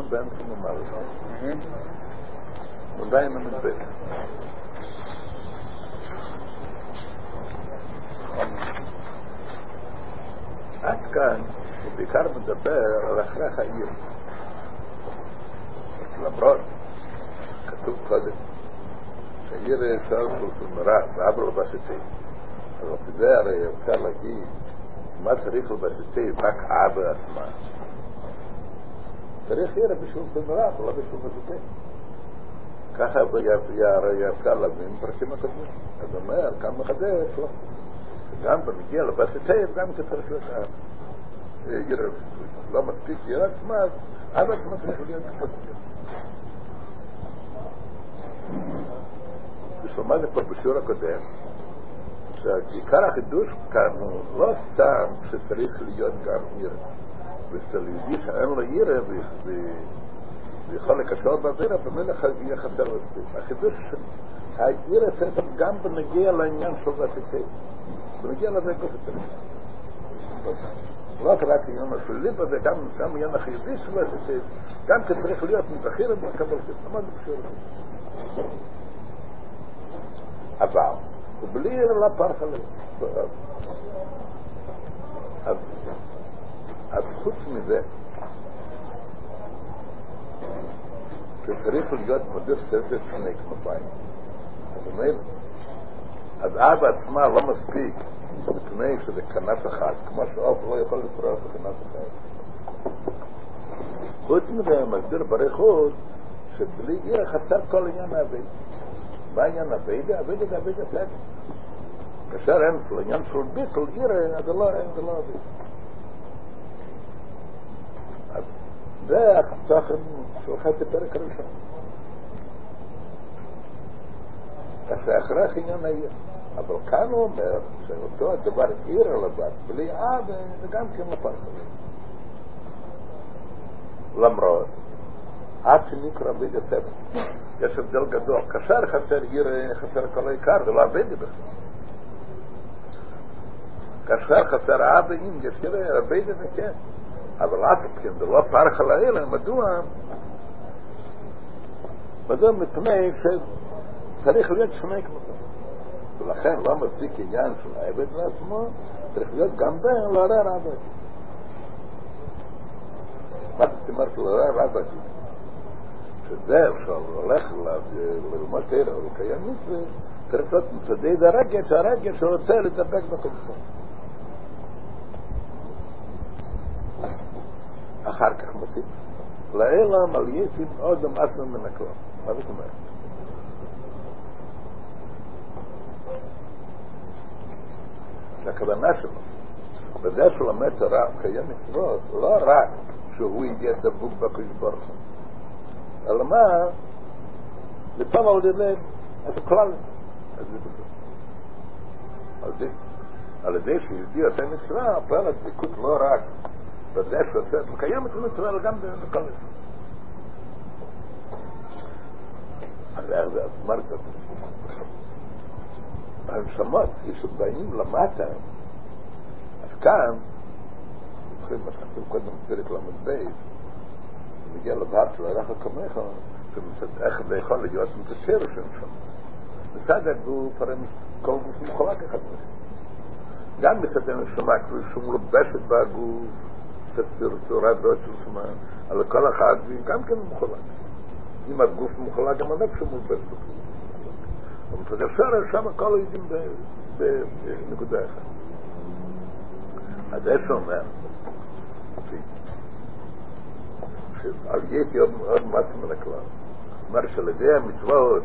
הם באמצע המערכה. עדיין הם נדבק. עד כאן הוא בעיקר מדבר על הכרח העיר. למרות כתוב קודם שהעיר הישר פורסומרה ועבר לבשתי, אז בזה הרי אפשר להגיד מה צריך לבשתי רק עבר עצמה. צריך עיר בשביל סומרה ולא בשביל לבשתי, ככה אפשר להבין פרקים הקודמים. אז אומר כאן מחדש לא גם במגיע לבשתי וגם כצריך להיות עבר עיר, לא מספיק עיר עצמה, עבר עצמה צריך להיות לבשתי. ושומענו כבר בשיעור הקודם שעיקר החידוש כאן הוא לא סתם שצריך להיות גם עיר, ואצל יהודי שאין לו עיר ויכול לקשור בעבירה במלך יהיה חסר לצליח. החידוש שהעיר צריך גם בנגיע לעניין של רציתי, בנגיע לזה כל שצריך, לא רק עניין השולי בזה, גם עניין החיובי של רציתי, גם כצריך להיות מתחיל ומקבל שצמד בשיעור הקודם. אבל ובלי לפרח אז חוץ מזה שצריך להיות מדיר ספר שני כנפיים, אז אבא עצמה לא מספיק מפני שזה כנף אחד, כמו שאוף לא יכול לפרח בכנף אחד. חוץ מזה מסביר בריחות שבלי עיר חסר כל עניין העבד. מה עניין העבד? העבד עסק. כאשר אין עניין של ביטל עיר, אז לא עבד. אז זה התוכן שהולכת לפרק הראשון. זה הכרח עניין העיר. אבל כאן הוא אומר שאותו הדבר עיר על הבת, בלי עבד, זה גם כן לפרק הראשון. למרות עד שנקרא בידי סבב יש הבדל גדול, כאשר חסר עיר חסר כל העיקר, זה לא עבדי בכלל. כאשר חסר עבדים יש עיר עבדי וכן, אבל עד כן זה לא פרח על העיר. מדוע? וזה מפני שצריך להיות שני כמותו, ולכן לא מספיק עניין של העבד לעצמו, צריך להיות גם בין לערר עבד. מה זה תאמר של לערר עבד? שזה שהולך ללמוד תראה או לקיים מצווה צריך להיות מצדי את הרגש, הרגש שרוצה לדבק בקדושה. אחר כך מתאים לאלה מלייסים אודם אסם מן הכלל. מה זאת אומרת? הכוונה שלו בזה שלומד תראה וקיים מצוות לא רק שהוא יהיה דבוק בקדוש ברוך הוא, אלא מה? לפעם על ידי איזה כלל על ידי שיהודי עושה מצווה, הפעם הדביקות לא רק בזה שעושה מקיים את המצווה, אלא גם בכל זה. אז איך זה אמרת? הנשמות כשבאים למטה, אז כאן נתחיל מה שכתוב קודם בפרק למ"ב, מגיע לבד של הרחק כמוך, איך זה יכול להיות מתשר שם שם מצד הגוף, הרי כל גוף מחולק אחד מזה, גם מצד הנשמה כפי שמלובשת בגוף צורת דוד של שמה, אבל כל אחד גם כן מחולק. אם הגוף מחולק גם הנפש מלובש בגוף, ומצד השרש שם הכל יודעים בנקודה אחת. אז זה שאומר על ידי עוד מעט מן הכלל, אמר שעל ידי המצוות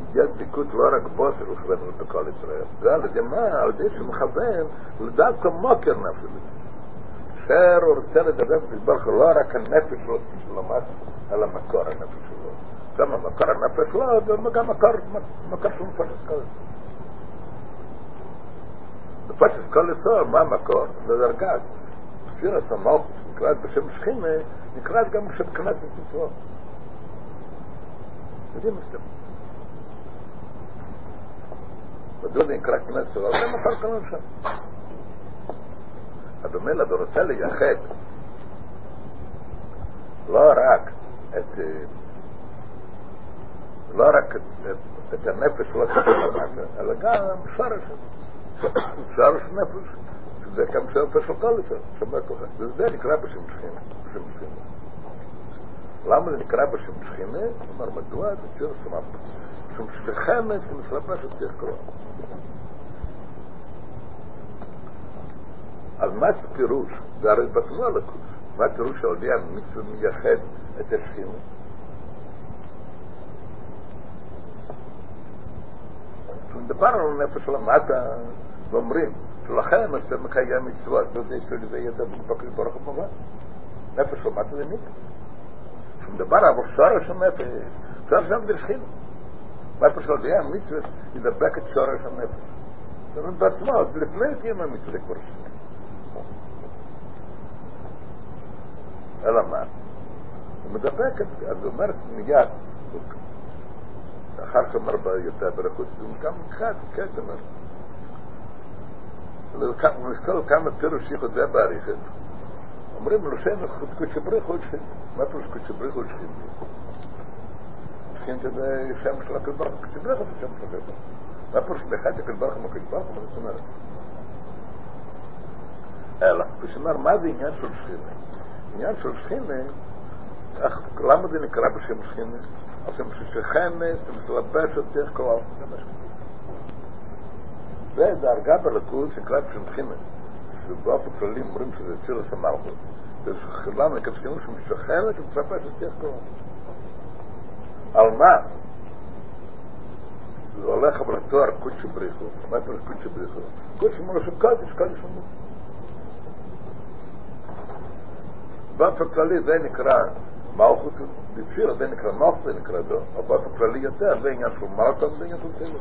ידיעת ביקות לא רק בוסר ושבנו בכל ישראל, זה על ידי מה? על ידי שמכוון לדווקא מוקר נפש אשר הוא רוצה לדבר בלברך, לא רק הנפש שלו על המקור הנפש שלו, גם המקור הנפש שלו וגם מקור שהוא מפשס כל ישראל. מפשס כל ישראל, מה המקור? זה דרגת ספירת המלכות נקראת בשם שכינה, נקראת גם בשם כנת מצוות. יודעים אסתם בדוד נקרא כנת מצוות, זה מפר כנות שם. הדומה לדורסה לייחד לא רק את לא רק את הנפש לא תפסה, אלא גם שרש, שרש נפש, זה גם שרש הקולצה, שמה כוחה. זה נקרא בשם שכינה. למה זה נקרא בשם שכינה? כלומר, מדוע זה ציר סמאפ? משום שחמץ מתלבשת ציר קרוב. אז מה פירוש? זה הרי בתנוע לקוש. מה פירוש על ידי המצווה מייחד את השכינה? כשמדבר על נפש למטה, ואומרים, שלכם אתם מקיים מצווה, כדי שזה ידע בקדוש ברוך הוא מובן. נפש למטה זה נקרא. כשמדבר על שורש הנפש, שורש הנפש זה שכינה. נפש על ידי המצווה ידבק את שורש הנפש. זאת אומרת, בעצמו, אז לפני קיים המצווה כבר שכינה. אלא מה? הוא מדבקת, אז הוא אומר, מיד, אחר כך אומר ביותר ברכות, הוא גם נכת, כן, זאת אומרת. הוא נזכור כמה פירושים חוזה בעריכת. אומרים לו שם, קודשבריך הוא שכין. מה פירוש קודשבריך הוא שכין? שכין זה שם של הקודברך, קודשבריך הוא שם של הקודברך. מה פירוש נכת הקודברך מהקודברך? מה זאת אומרת? אלא, כשאמר, מה זה עניין של שכינה? עניין של שכינה, למה זה נקרא בשם שכינה? אז הם ששכנס, הם מתלבש אותך כלל. זה דרגה בלכות שנקרא בשם שכינה. שבאופן כללי אומרים שזה ציר הסמלכות. זה למה נקרא שכינה שמשכנס, הם מתלבש אותך כלל. על מה? זה הולך אבל לתואר קודשי בריחו. מה זה קודשי בריחו? קודשי מלשון קודש, קודש מלשון. באופן כללי זה נקרא מלכות בציר, זה נקרא מלכות, זה נקרא דו, אבל באופן כללי יותר, זה עניין של מלכות, זה עניין של צלו.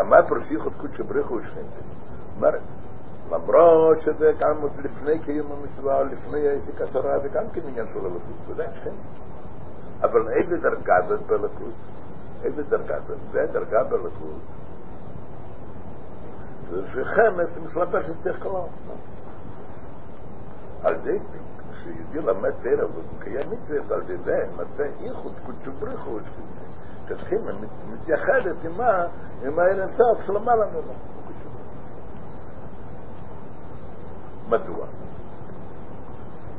אמר פרשיח את קודש בריחו ושכינתי, אומרת, למרות שזה כאן עוד לפני קיום המצווה, לפני העתיק התורה, זה כאן כעניין של הלכות, זה שכין. אבל איזה דרגה זה בלכות? איזה דרגה זה? זה דרגה בלכות. זה שחמס מסלבש את תחקלו. על זה שיהודי למד תראה ומקיים מצוות, על זה מצא איכות קודש בריחו ושכינתי, ששכינה מתייחדת עם האין סוף של למעלה ממנו. מדוע?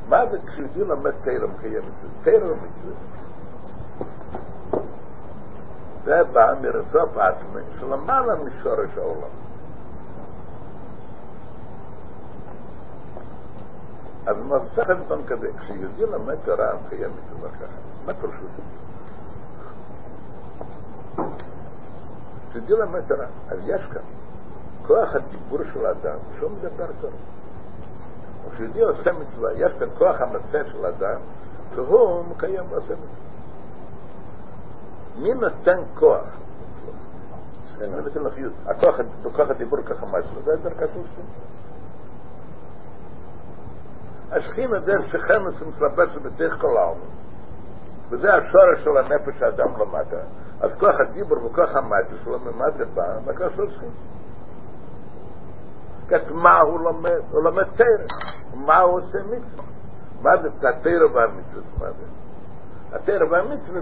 מה זה כשיהודי למד תראה ומקיים מצוות? תראה ומצוות זה בא מרצוף עצמי של למעלה משורש העולם. אז מבצח את אותם כזה, כשיהודי למד תורה המקיים מצווה ככה, מה פרשו זה? כשיהודי למד תורה, אז יש כאן כוח הדיבור של האדם, שהוא מדבר תורה. כשיהודי עושה מצווה, יש כאן כוח המצווה של האדם, שהוא מקיים ועושה מצווה. מי נותן כוח? אני נותן לך יוד, הכוח הדיבור ככה משהו, זה יותר כתוב שם. השכינה זה שחמס מתלבשת בתוך כל העולם, וזה השורש של הנפש האדם למטה. אז כוח הדיבור וכוח המעשה שלו ממטה בא מהכוח של שכינה. מה הוא לומד? הוא לומד תורה. מה הוא עושה מצווה? מה זה התורה והמצווה? התורה והמצווה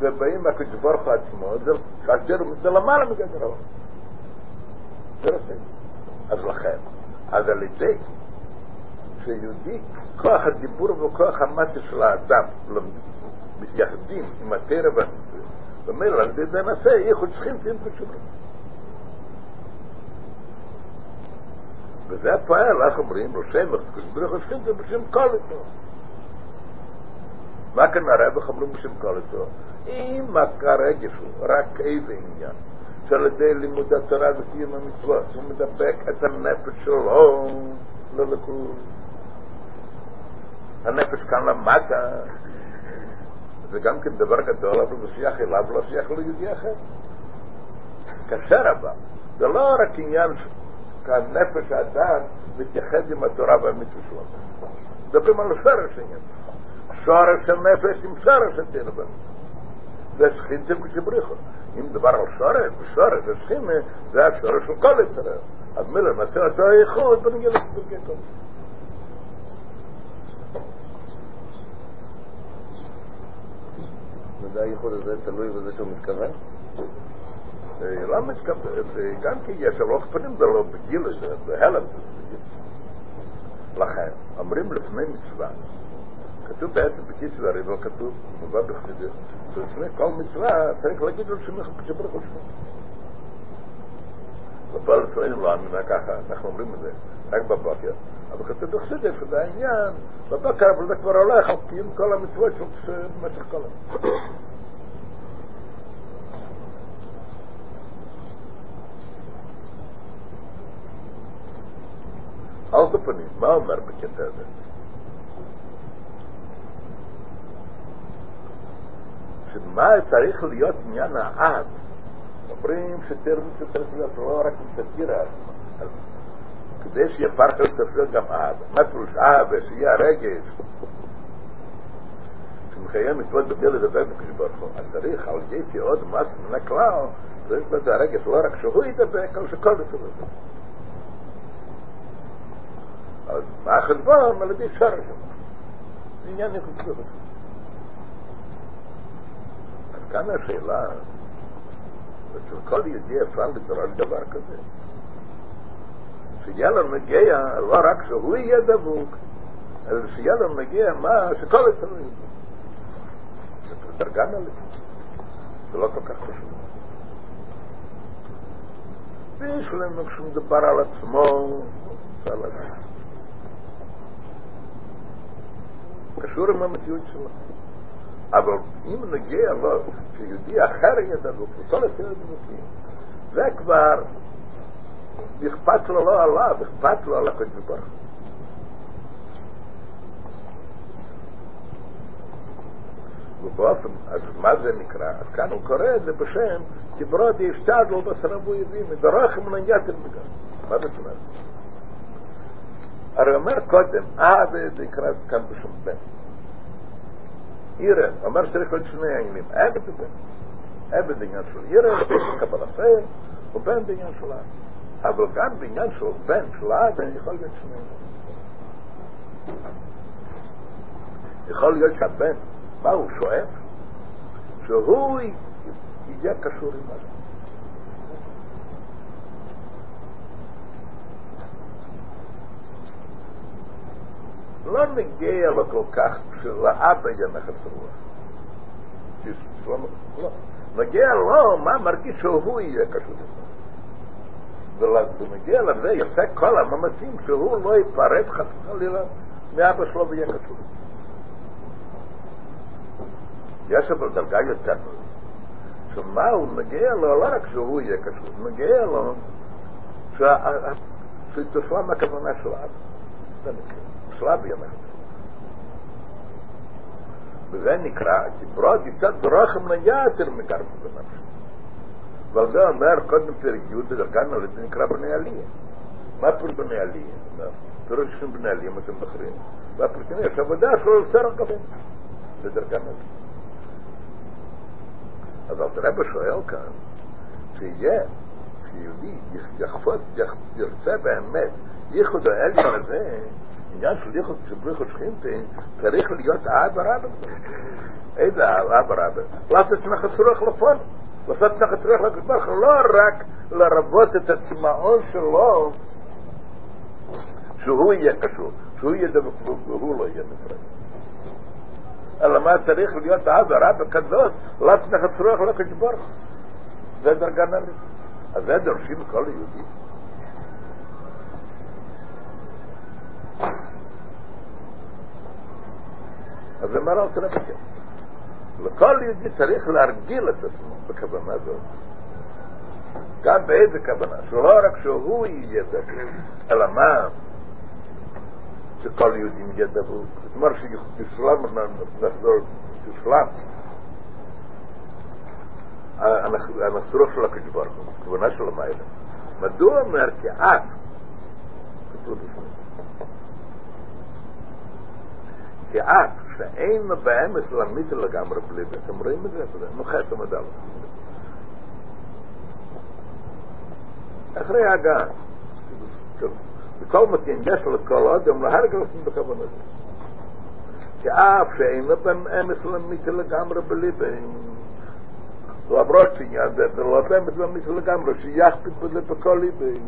זה באים מהקדוש ברוך הוא עצמו, זה למעלה מגדר העולם. זה רצוי. אז לכן, אז על ידי שיהודי, כוח הדיבור וכוח המעשה של האדם מתייחדים עם התורה והמצוות. ואומר, על ידי זה נעשה איכות שכינתי עם קודש בריחו. וזה הפועל, אנחנו אומרים, ראשי מחת קודש בריחו שכינתי בשם כל איתו. מה כאן הרב אומרים בשם כל איתו? אם הרגש הוא רק איזה עניין, שעל ידי לימוד התורה וקיום המצוות, הוא מדבק את הנפש שלו ללכות. הנפש כאן למטה, זה גם כן דבר גדול, אבל זה שייך אליו, לא שייך ליהודי אחר. קשה רבה, זה לא רק עניין כאן נפש האדם מתייחד עם התורה והמצוות שלו. מדברים על שורש העניין. שורש הנפש עם שורש התורה והמצוות. זה שכינתם כשבריחו. אם דבר על שורש, בשורש, השכינה, זה השורש של כל התורה. אז מילה, נעשה אותו איכות, בנגיע לספורגי כל. זה הייחוד הזה תלוי בזה שהוא מתכוון? לא מתכוון, גם כי יש רוח פנים, זה לא בגיל, זה הלם. לכן, אומרים לפני מצווה, כתוב בעצם בכיסוי, הרי לא כתוב, מובא בכתיב, שלפני כל מצווה צריך להגיד לו שברך ושמו. בפועל ישראל לא אמינה ככה, אנחנו אומרים את זה, רק בבוקר. אבל כתוב בכתיב, שזה העניין, בבוקר, אבל זה כבר הולך, חלקים כל המצוות שבמשך כל המצוות. על דפנים, מה אומר בקטע הזה? שמה צריך להיות עניין העד? אומרים שתרבות צריך להיות לא רק עם סתירה, כדי שיהיה פרחל צריך גם עד. מה פרוש עד? שיהיה הרגש שמחיים מצוות בגלל לדבר בקשברכו. אז צריך על ידי עוד מס מנקלאו, צריך בזה הרגש לא רק שהוא ידבק, אבל שכל ידבק. אז מה החלבון? על ידי שרש עניין יחסות. אז כאן השאלה של כל ידי אפשר לדרוש דבר כזה שיהיה לו מגיע לא רק שהוא יהיה דבוק, אלא שיהיה לו מגיע מה שכל יצרו ידבוק. זה דרגן עליו, זה לא כל כך חשוב. ויש לנו כשמדבר על עצמו על עצמו קשור עם המציאות שלו, אבל אם נגיע לו שיהודי אחר ידעו כל הסדר דמותי, זה כבר אכפת לו לא עליו, אכפת לו על הקדוש ברוך הוא. ובאופן, אז מה זה נקרא? אז כאן הוא קורא את זה בשם תברוד ישתד לו בסרבו ידים מדרוך מנגעת אל מגע. מה זאת אומרת? הרי אומר קודם, זה יקרה כאן בשום בן. עירה, אומר שצריך להיות שני העניינים, עבד ובן. עבד בעניין של עירה, קבל עשה, ובן בעניין של עד. אבל גם בעניין של בן, של עד, יכול להיות שני העניינים. יכול להיות שהבן, מה הוא שואף? שהוא יהיה קשור עם עד. לא נגיע לו כל כך שלאבא ינחת רוח, לא נגיע לו מה מרגיש שהוא יהיה קשור, ונגיע לזה יפה כל המאמצים שהוא לא יפרד חלילה מאבא שלו ויהיה קשור. יש אבל דרגה יותר שמה הוא נגיע לו לא רק שהוא יהיה קשור, נגיע לו שתושלם הכוונה של אבא, זה נקרא שלב ימח. וזה נקרא כי ברוד יצא דרחם ליתר מגרם בנפש. ועל זה אומר קודם פרקיות דרגן על זה נקרא בני עליה. מה פרוש בני עליה? פרושים בני עליה מה אתם בחרים? והפרושים יש עבודה שלא לצר הכוון. זה דרגן על זה. אז אל תראה בשואל כאן שיהיה שיהודי יחפות ירצה באמת ייחוד העליה הזה עניין של ייחוד שבריך ושכינתי צריך להיות אבא רבא. איזה אבא רבא? לעשות נחת רוח לפון, לעשות נחת רוח לקדברך, לא רק לרבות את הצמאון שלו שהוא יהיה קשור, שהוא יהיה דבקבור והוא לא יהיה נפרד, אלא מה צריך להיות אבא רבא כזאת, לעשות נחת רוח לקדברך. זה דרגן עלי, אז זה דורשים כל יהודי. אז זה מראה אותה לבקר לכל יהודי צריך להרגיל את עצמו בכוונה הזאת, גם באיזה כוונה שלא רק שהוא יהיה דבוק, אלא מה? שכל יהודים יהיה דבוק, זאת אומרת שישולם נחזור הנסרוך של הקדוש, הכוונה של המעלה. מדוע אומר כי את כתוב לפני שעד שאין בהם אסלאמית לגמרי בלי בית, אתם רואים את זה? נוחת המדל אחרי הגעה בכל מתאים יש לו כל עוד הם להרגלפים בכוון הזה, שאף שאינו באמת מסלמית לגמרי בליבם, למרות שעניין זה לא באמת לגמרי, שיחפיד בכל ליבם.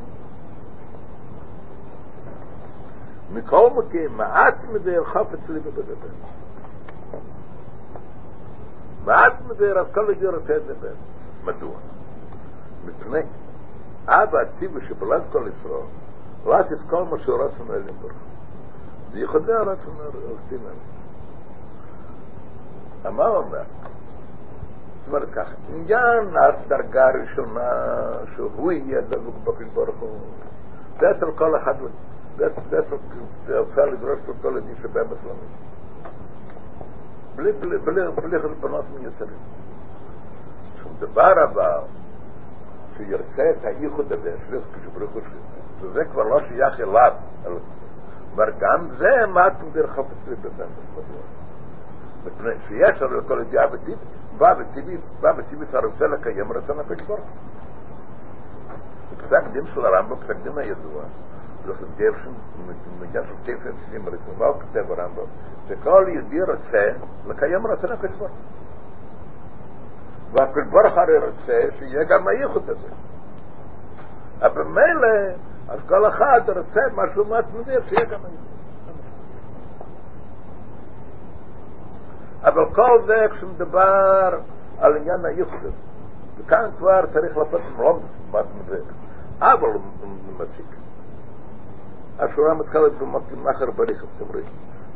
מכל מכם, מעט מדי הרחף אצלי בבדבן. מעט מדי הרחף כל הגיור עושה את זה בן. מדוע? מפני, אבא הציבה שבלת כל ישראל, לא תזכור מה שהוא רצון אלים ברוך. זה ייחודי הרצון אלים. מה אומר? זאת אומרת ככה, עניין הדרגה הראשונה, שהוא יהיה דבוק בפיל ברוך הוא, זה אצל כל אחד לדעת. זה אפשר לדרוש את כל הדין שבהם הסלמים בלי חלפנות מיוצרים. שום דבר הבא שירצה את הייחוד הזה זה כבר לא שייך אליו, אבל גם זה מה אתם דרך הפצלי בהם הסלמים, מפני שיש על כל הדעה בטיבית בא בטיבית הרוצה לקיים רצון הפקבור. פסק דין של הרמב"ם, פסק דין הידוע של דרשן, מגיע של תפן סביב הרצובה, הוא כתב הרמב"ם שכל יהודי רוצה לקיים רצון הקדוש ברוך הוא, והקדוש ברוך הוא רוצה שיהיה גם הייחוד הזה, אבל מילא אז כל אחד רוצה משהו מתמודד שיהיה גם הייחוד, אבל כל זה כשמדבר על עניין הייחוד הזה, וכאן כבר צריך לפת מלום מתמודד, אבל הוא מציק השורה מתחלת במוטים אחר בריך תמרי,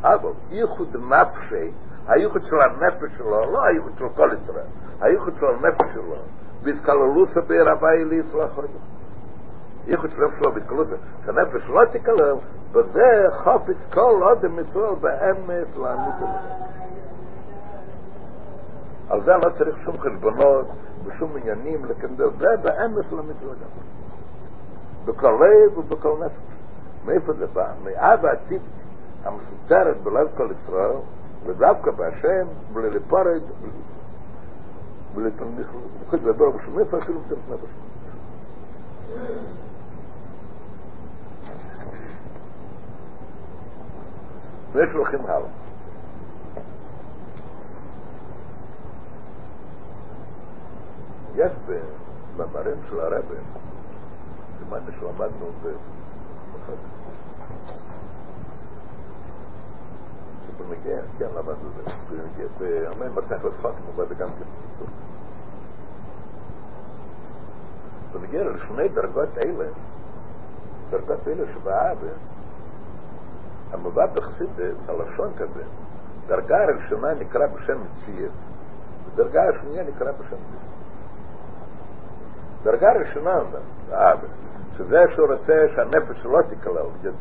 אבל ייחוד נפשי, הייחוד של הנפש שלו, לא הייחוד של כל ישראל, הייחוד של הנפש שלו והתקללו סביר הבאי להצלחות, ייחוד של הנפש שלו והתקללו שהנפש לא תקלל, וזה חופץ כל עוד המצור באמס להעמיד. על זה לא צריך שום חשבונות ושום עניינים לקנדל, זה באמס להעמיד בכל לב ובכל נפש. מאיפה זה בא? מאב העציבת המסותרת בלב כל ישראל ודווקא בהשם בלי לפרד בלי תנמיך וכי לדבר בשמיפה אפילו תנתנה בשמיפה. ויש הולכים הלאה יש במאמרים של הרבי זמן שלמדנו שבנגיע, כן למד את זה שבנגיע, ואני מצליח לתפת מובד גם כתקיצור שבנגיע לשני דרגות אלה שבאה המובד החסידת הלשון כזה, דרגה הראשונה נקרא בשם ציית ודרגה השנייה נקרא בשם ציית. דרגה ראשונה האבא שזה שהוא רוצה שהנפש לא תקלל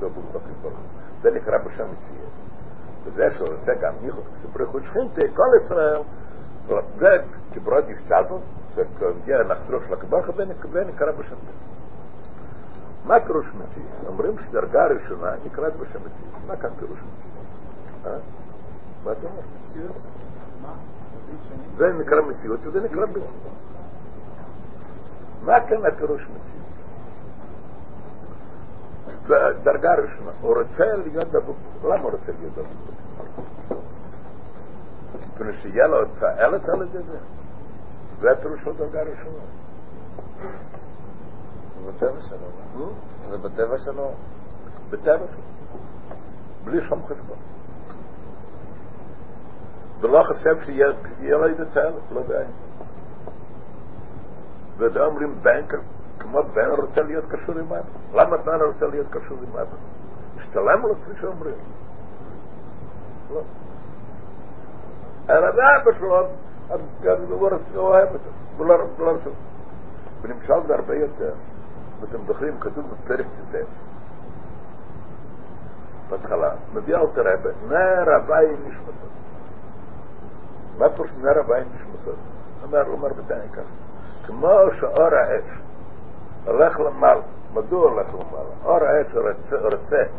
זה נקרא בשם ציית, וזה שהוא רוצה גם ייחוד כשבריחות שכינתי כל ישראל זה כברוד יפצענו וכנגיע נחתרוך של הכברך ונקרא בשם ציית. מה פירוש ציית? אומרים שדרגה ראשונה נקראת בשם ציית. מה כאן פירוש ציית? מה אתה אומר? ציית? זה נקרא מציאות וזה נקרא ציית. מה כאן הפירוש מציאות? דרגה ראשונה, הוא רוצה להיות דבוק. למה הוא רוצה להיות דבוק? כפי שיהיה לו תעלת על ידי זה, זה הפירוש של דרגה ראשונה. בטבע שלו בלי שום חשבון, ולא חושב שיהיה לו איזה תעלת, לא בעין. וזה אומרים בנקר, כמו בן רוצה להיות קשור עם אבא. למה בן רוצה להיות קשור עם אבא? השתלם לו כפי שאומרים? לא. הרב אבא שלו, הוא אוהב אותו, הוא לא רוצה. ונמשל זה הרבה יותר. ואתם זוכרים, כתוב בפרק תדף. בהתחלה, מביא אותו רבא, נא רבאי נשמתו. מה פרש נא רבאי נשמתו? אומר בדיין ככה. כמו שאור האש הולך למעלה, מדוע הולך למעלה? אור האש רוצה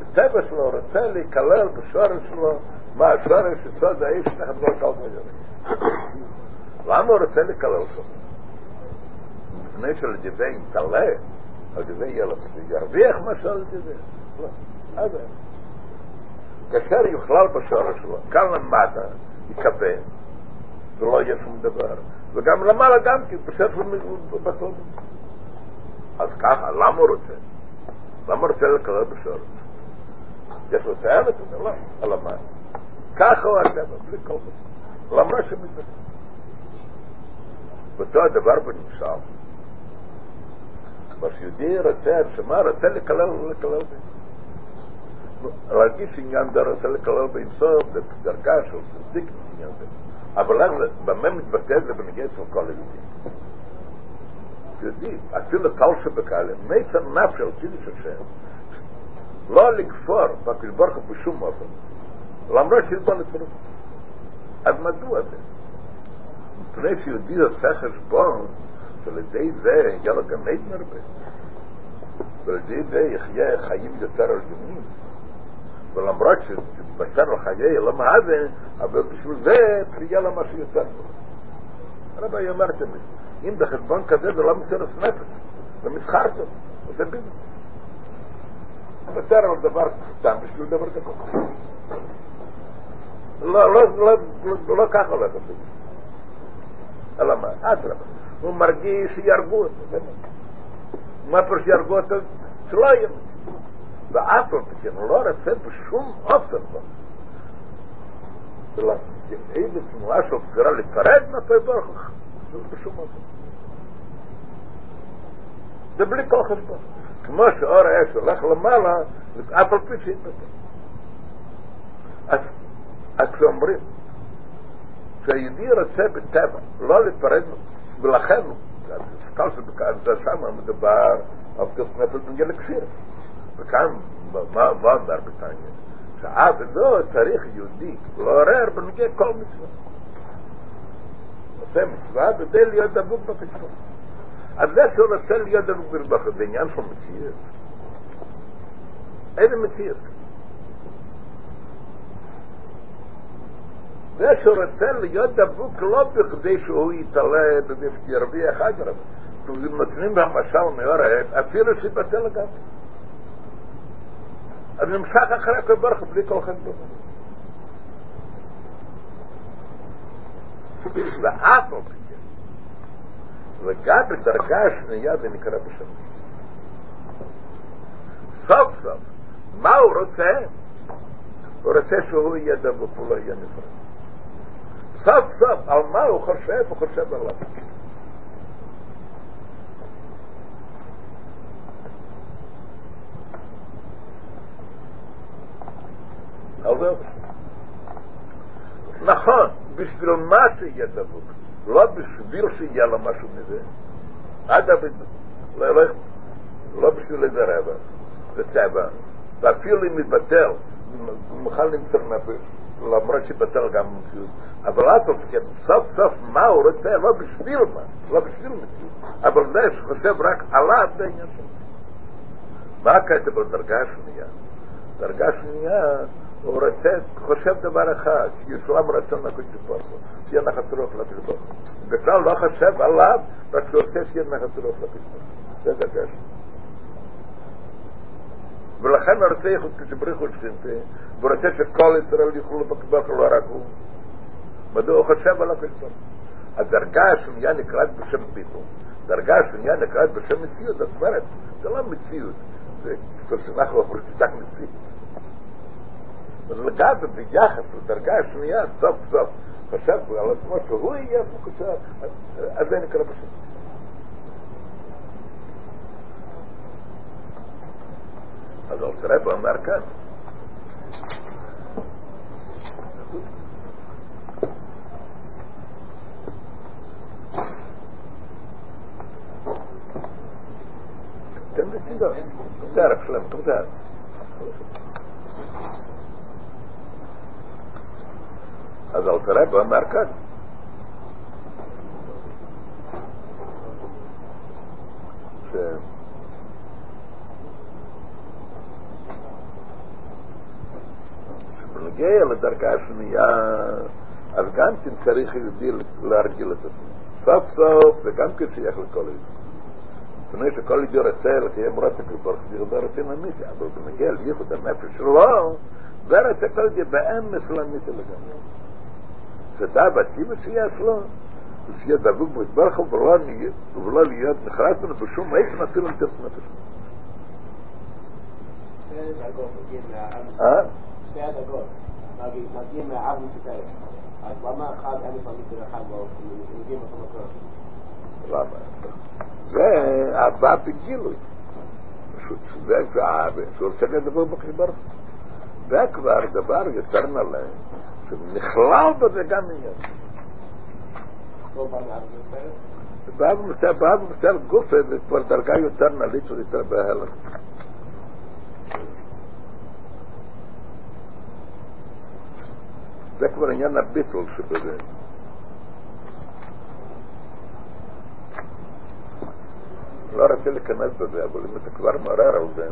בטבע שלו, רוצה להיכלל בשורש שלו. מה השורש? שסוד האש תחת לא כל מיני. למה הוא רוצה להיכלל שלו? מפני שלדיבי יתעלה, הדיבי ירוויח משהו לדיבי. לא, אז כאשר יוכלל בשורש שלו, כאן למטה יקבל ולא יהיה שום דבר, וגם למעלה גם כי בשורש הוא בסוף. אז ככה, למה הוא רוצה? למה הוא רוצה לקלל בשורש? יש לו תארת את זה, לא, על המעלה ככה הוא הטבע, בלי כל זה למה שמתעשה ואותו הדבר בנמשל מה שיהודי רוצה, שמה רוצה לקלל בי להגיש עניין זה רוצה לקלל באינסוף, זה דרכה של סדיק עניין זה. אבל אז במה מתבטא זה בנגיע של כל היהודים? יודעים, אפילו קל שבקהל, מעצם נפש על קידוש השם, לא לכפור בקלבורך בשום אופן, למרות שלבו לצורך. אז מדוע זה? מפני שיהודי עושה חשבון, שלדי זה יהיה לו גם עדן הרבה, ולדי זה יחיה חיים יותר עליונים. ולמרות שבשר לחיי לא מהווה, אבל בשביל זה פרייה למה שיוצא פה. רבי אמרתם, אם בחשבון כזה זה לא מצרס נפש, זה מסחרתם, זה ביזנס. בשר על דבר סתם בשביל דבר ככה. לא ככה לא תפסיק. אלא מה? אדרבה. הוא מרגיש שירגו אותו. מה פרש ירגו אותו? שלא ירגו. ואף על פי כן, הוא לא רוצה בשום אופן בו. ולא, איזה תנועה של סגרה לפרד מהפה ברוך, זה בשום אופן. זה בלי כל חשבון. כמו שאור האש הולך למעלה, אף על פי שהתבטא. אז כשאומרים, שהיהודי רוצה בטבע, לא לפרד, ולכן, כל זה שם מדובר, אבל כסנפל בנגל לקשיר. וכאן, מה אומר בטניה? שאף לא צריך יהודי לעורר בנוגע כל מצווה. עושה מצווה כדי להיות דבוק בפתרון. אז זה שהוא רוצה להיות דבוק בפתרון, זה עניין של מציאות. איזה מציאות? זה שהוא רוצה להיות דבוק לא בכדי שהוא יתעלה וירוויח אגרם. נותנים במשל מאור, אפילו שיבטא לגמרי. אז נמשך אחרי הכל ברוך בלי כל חשבון. ואף לא פתאום. וגם בדרגה השנייה זה נקרא בשם. סוף סוף, מה הוא רוצה? הוא רוצה שהוא יהיה דבוק, הוא לא יהיה נפרד. סוף סוף, על מה הוא חושב? הוא חושב עליו. אבל נכון, בשביל מה שיהיה דבוק, לא בשביל שיהיה לו משהו מזה, עד הבדל, לא בשביל איזה רבע, זה טבע, ואפילו אם יבטל, מוכן למצוא נפש, למרות שיבטל גם מציאות, אבל אטלסקן, סוף סוף מה הוא רוצה, לא בשביל מה, לא בשביל מציאות, אבל זה שחושב רק עליו, זה עניין שם. מה הכתב על דרגה השנייה? דרגה השנייה, הוא רוצה, חושב דבר אחד, שישולם רצון לקודש ברוך הוא, שיהיה נחת רוח לקודש ברוך הוא. בכלל לא חושב עליו, רק שהוא עושה שיהיה נחת רוח לקודש ברוך הוא. זה דרגה שלי. ולכן הוא רוצה יחוד כשבריחו שכינתי, והוא רוצה שכל ישראל יוכלו בקבח לא רק הוא. מדוע הוא חושב עליו קודש ברוך הוא. הדרגה השנייה נקראת בשם פיתום. הדרגה השנייה נקראת בשם מציאות, זאת אומרת, זה לא מציאות. זה כל שאנחנו עוברים שתק מציאות. ולגעת ביחס לדרגה השנייה סוף סוף חשבו על עצמו שהוא יהיה בקושר אז זה נקרא בשם אז אל תראה פה אמר כאן אתם בסידור תערף שלם תערף אז אל תראה באמר כאן שבנגיע לדרכה השנייה אז גם כן צריך יהודי להרגיל את עצמו סוף סוף וגם כן שייך לכל יהודי לפני שכל יהודי רוצה לקיים ברצק וברצק ירדה רצים אמיתי אבל בנגיע לייחוד הנפש שלו Vera čekala je באם מסלמית לגמרי. שדה בתים שיש לו, שיהיה דבוק בדברך ולא להיות נחרץ לנו בשום עצם אפילו לתת נפש. שתי הדרגות מגיעים מהאב מספרס, אז למה אחד אין מסלמית ולאחד לא מגיעים אותו מקור? למה? זה הבא בגילוי. שזה זה שורצה לדבר בחיבר. זה כבר דבר יצרנו להם, שנכלל בזה גם עניין. באב ומסתר גופה, זה כבר דרגה יותר נעלית שזה יותר בהלך. זה כבר עניין הביטול שבזה. לא רצה להיכנס בזה, אבל אם אתה כבר מערר על זה,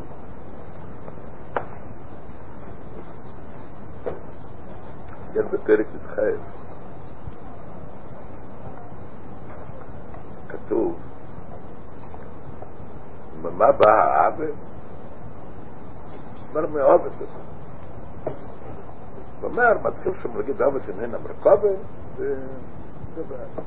יש בפרק ישחייל כתוב ממה בא העבד? אומר מעובד לזה, ואומר מתחיל שמלגיד עובד איננה מרכובת, זה בעד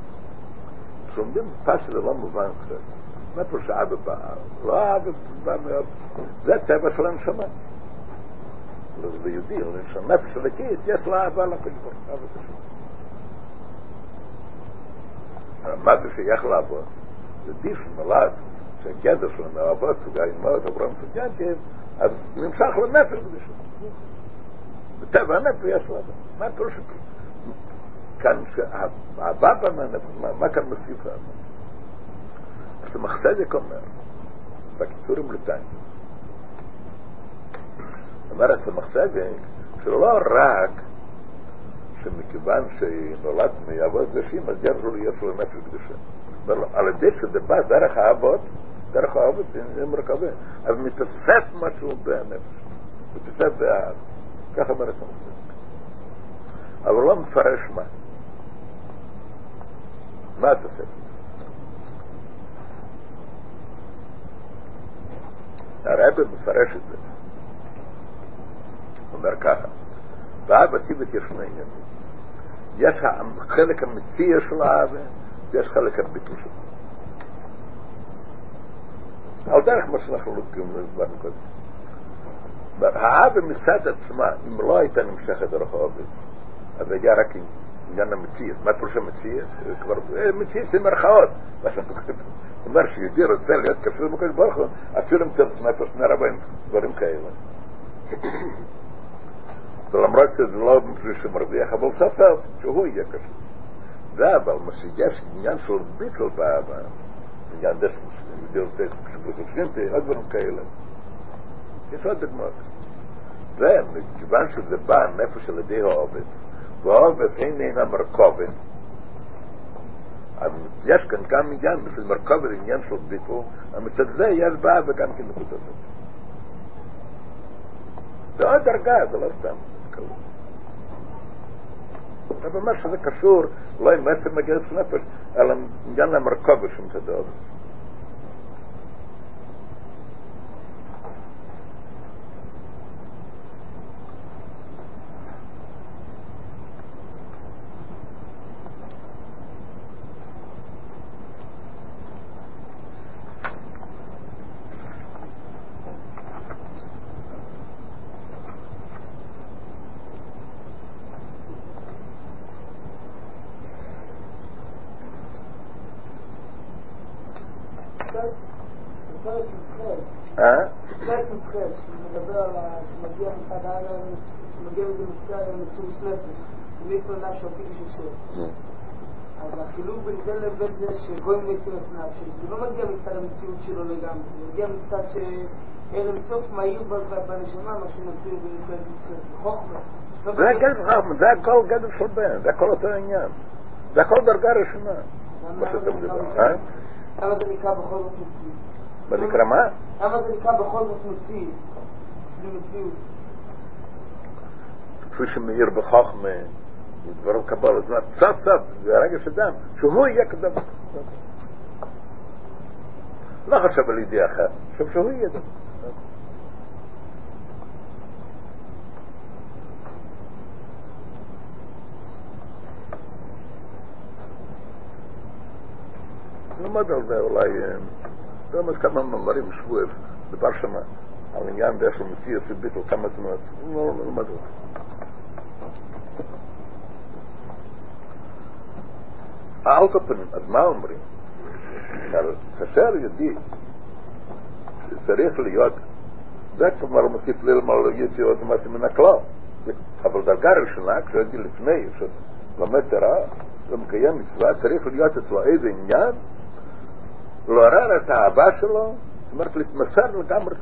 שעומדים בפס שזה לא מובן קצת. מה פה שהעבד בא? לא העבד בא מעובד, זה הטבע של הנשמה. ליהודי, לנפש הלקית יש לה אהבה לקדוש ברוך הוא. מה זה שייך לעבוד? זה דיף נולד שהגדר של המעבוד סוגעים מאוד אברהם סוגענתיהם, אז נמשך לנפש קדוש. בטבע הנפש יש לה אהבה. מה פירוש כאן שהאהבה בנפש? מה כאן מוסיף האהבה? אז המחסדק אומר בקיצורים לטעמים, אמר את המחסדק שלא רק שמכיוון שנולד מאבות נשים אז ירזו לי יש לו נפש קדושה, על ידי שזה בא דרך האבות, דרך האבות זה מרכבה, אז מתוסף משהו בנפש, מתוסף באב, כך אמר את המחסדק, אבל לא מפרש מה התוסף. הרב מפרש את זה, אומר ככה, באהבה טבעית יש שני עניינים, יש חלק המציע של האהבה ויש חלק הביטוי שלו. על דרך מה שאנחנו לוקחים לדברנו קודם, האהבה מצד עצמה אם לא הייתה נמשכת דרך האהבה אז היה רק עניין המציע. מה פרוש המציע? מציע זה מרכאות, זאת אומרת שיהודי רוצה להיות קשור בקדוש ברוך הוא אפילו מצד נפש מרבים דברים כאלה, ולמרות שזה לא מפריש שמרוויח, אבל ספר שהוא יהיה קשור. זה אבל מה שיש עניין של ביטל באהבה, עניין דרך ידירצה שבחושבתי, עוד דברים כאלה. יש עוד דגמות. זה מכיוון שזה בא נפש על ידי העובד, והעובד איננה מרכובת. יש כאן גם עניין של מרכובת, עניין של ביטל, המצד זה יש באהבה גם כן נקודתות. זה עוד דרגה, זה לא סתם. זה ממש שזה קשור לא עם עצם הגרס נפש אלא עניין המרכובה שמצד העובד. אז החילוק בין זה לבין זה שגויים מציאות נפש זה לא מגיע מצד המציאות שלו לגמרי, זה מגיע מצד שאין סוף מהיר בנשמה מה שמציאו חוכמה. זה גם חוכמה, זה הכל גדל של בן, זה הכל אותו עניין, זה הכל דרגה ראשונה. למה זה נקרא בכל זאת מציאות? בנקרא מה? למה זה נקרא בכל זאת מציאות? זה מציאות כפי שמאיר בחוכמה דברים קבל, זאת אומרת, צד, זה הרגש אדם, שהוא יהיה קדם. לא חשב על ידי אחר, חשב שהוא יהיה קדם. נלמד על זה אולי, זה ממש כמה מאמרים שבועב, דבר שמה, על עניין ואיך הוא מציע סיבית או כמה תנועות, לא נלמד על זה. על כפנים, אז מה אומרים? כאשר ידי צריך להיות, זה כבר מקיף ללמה לא יצא עוד משהו מן הכלל, אבל דרגה ראשונה, כשהייתי לפני, כשלמד תורה, ומקיים מצווה, צריך להיות אצלו איזה עניין, לעורר את האהבה שלו, זאת אומרת להתמסר לגמרי,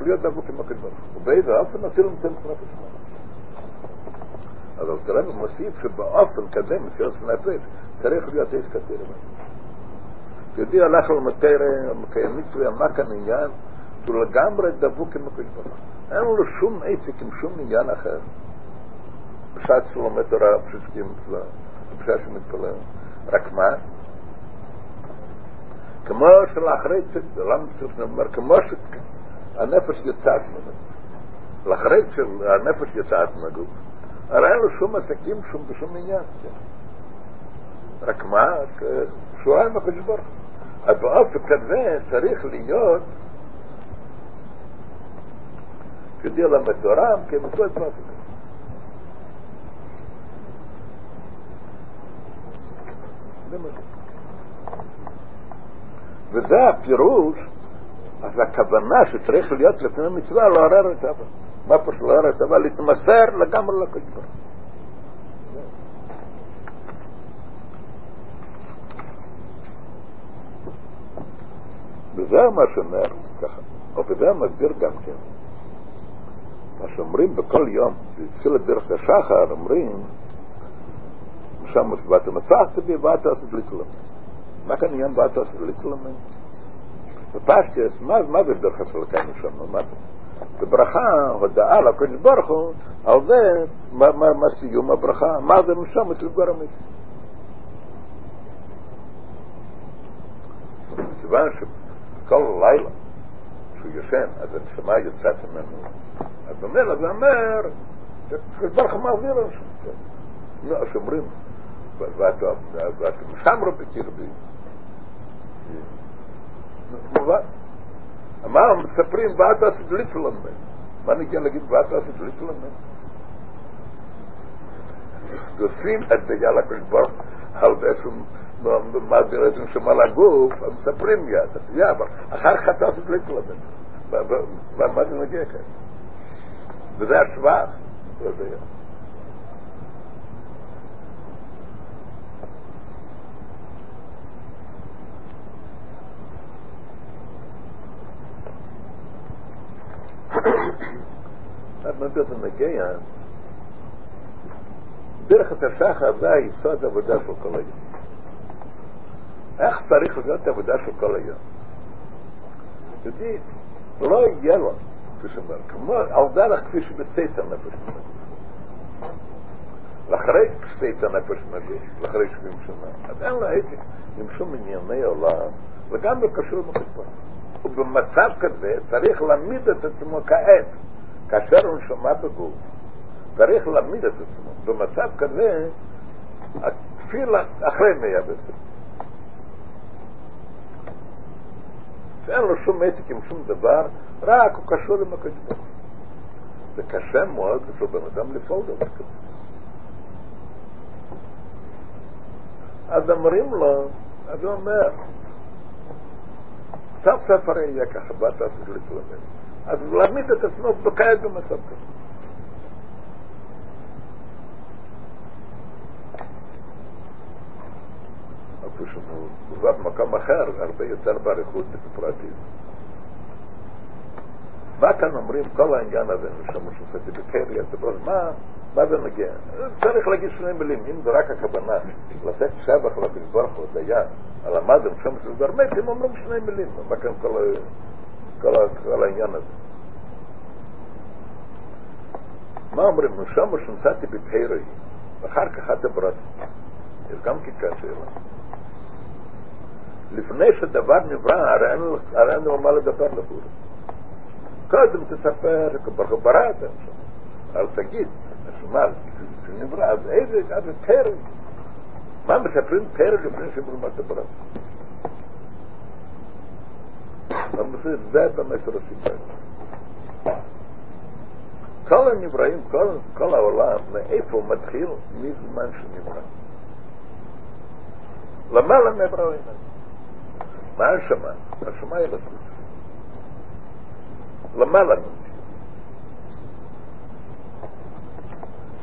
להיות דבוק עם הקדוש, ובאיזה אופן אפילו נותן חנף השמונה. אז הרב מוסיף שבאופן כזה, מסירות נפש, צריך להיות איש קצר. יהודי הלך למטרה, מקיים מצווה, מה כאן עניין, שהוא לגמרי דבוק עם הקדוש ברוך הוא. אין לו שום עסק עם שום עניין אחר. בשעת שהוא לומד תורה, פשוטים מצווה, בשעה שמתפלל. רק מה? כמו שלאחרי כמו שהנפש יצאת מזה. לאחרי שהנפש יצאת מגוף, הרי אין לו שום עסקים, שום עניין. רק מה? שורה עם הקדוש ברוך הוא. אז באופן כזה צריך להיות כדי ללמד תורה, כמתו את משהו. וזה הפירוש, אז הכוונה שצריך להיות לפני המצווה לעורר את האהבה. מה פה של לעורר את האהבה? להתמסר לגמרי לקדוש ברוך הוא. וזה מה שאומר ככה, וזה מסביר גם כן מה שאומרים בכל יום התחיל לדרך השחר, אומרים שם שבאת מצחת בי ואת עשת לצלם. מה כאן יום ואת עשת לצלם? ופשטס, מה זה דרך השלכן שם? בברכה, הודעה לקדוש ברוך הוא על זה, מה סיום הברכה, מה זה משם אצל גורמית כיוון כל לילה שהוא ישן, אז הנשמה יוצאת ממנו, אז במילא זה אומר שברוך מעביר לנו שאומרים ואתם שמרו בקרבי מובן מה הם מספרים ואתה עשית ליצלם מה נגיע להגיד ואתה עשית ליצלם עושים את דגל הקדוש על זה שהוא מעביר את הנשמה לגוף המספרים יד אחר חטף את ליצלם מה זה נגיע כאן וזה השוואה עד נגיד נגיע דרך התשחר זה היסוד עבודה של כל היום איך צריך להיות עבודה של כל היום ידי לא יהיה לו עבודה לך כפי שבצאת הנפש לאחרי שבצאת הנפש מגוש לאחרי 70 שנה אז אין לה עסק עם שום ענייני עולם וגם לא קשור מחשבה ובמצב כזה צריך להעמיד את עצמו כעת כאשר הוא שומע בגוף צריך להעמיד את עצמו במצב כזה התפילה אחרי מאה בעצם אין לו שום עסק עם שום דבר רק הוא קשור עם הקדוש ברוך הוא זה קשה מאוד בשביל בן אדם לפעול דבר כזה אז אומרים לו אז הוא אומר סף ספרי יהיה ככה באת עשית לתלמד אז להעמיד את עצמו בקעת במצב כזה אפילו שהוא כבר במקום אחר הרבה יותר בעריכות פרטית מה כאן אומרים כל העניין הזה מה זה מגיע? צריך להגיד שני מילים אם זה רק הכוונה לתת שבח לברך הודיה על המדם שם שזרמת הם אומרים שני מילים מה כאן כל העניין הזה מה אומרים? נשמה שנסעתי בבחירי אחר כך אתה ברצת יש גם ככה שאלה לפני שדבר נברא הרי אין לו מה לדבר לחורי קודם תספר ברוך בראת אל תגיד מה שנברא אז איזה תרם מה מספרים תרם לפני שמרמת בראת на посмотрите, за это мы рассчитаем. Кала Невраим, Кала Олам, Эйфо Матхил, Мизман Шеневраим. Ламала Невраим. Машама, Машама и Латус. Ламала Невраим.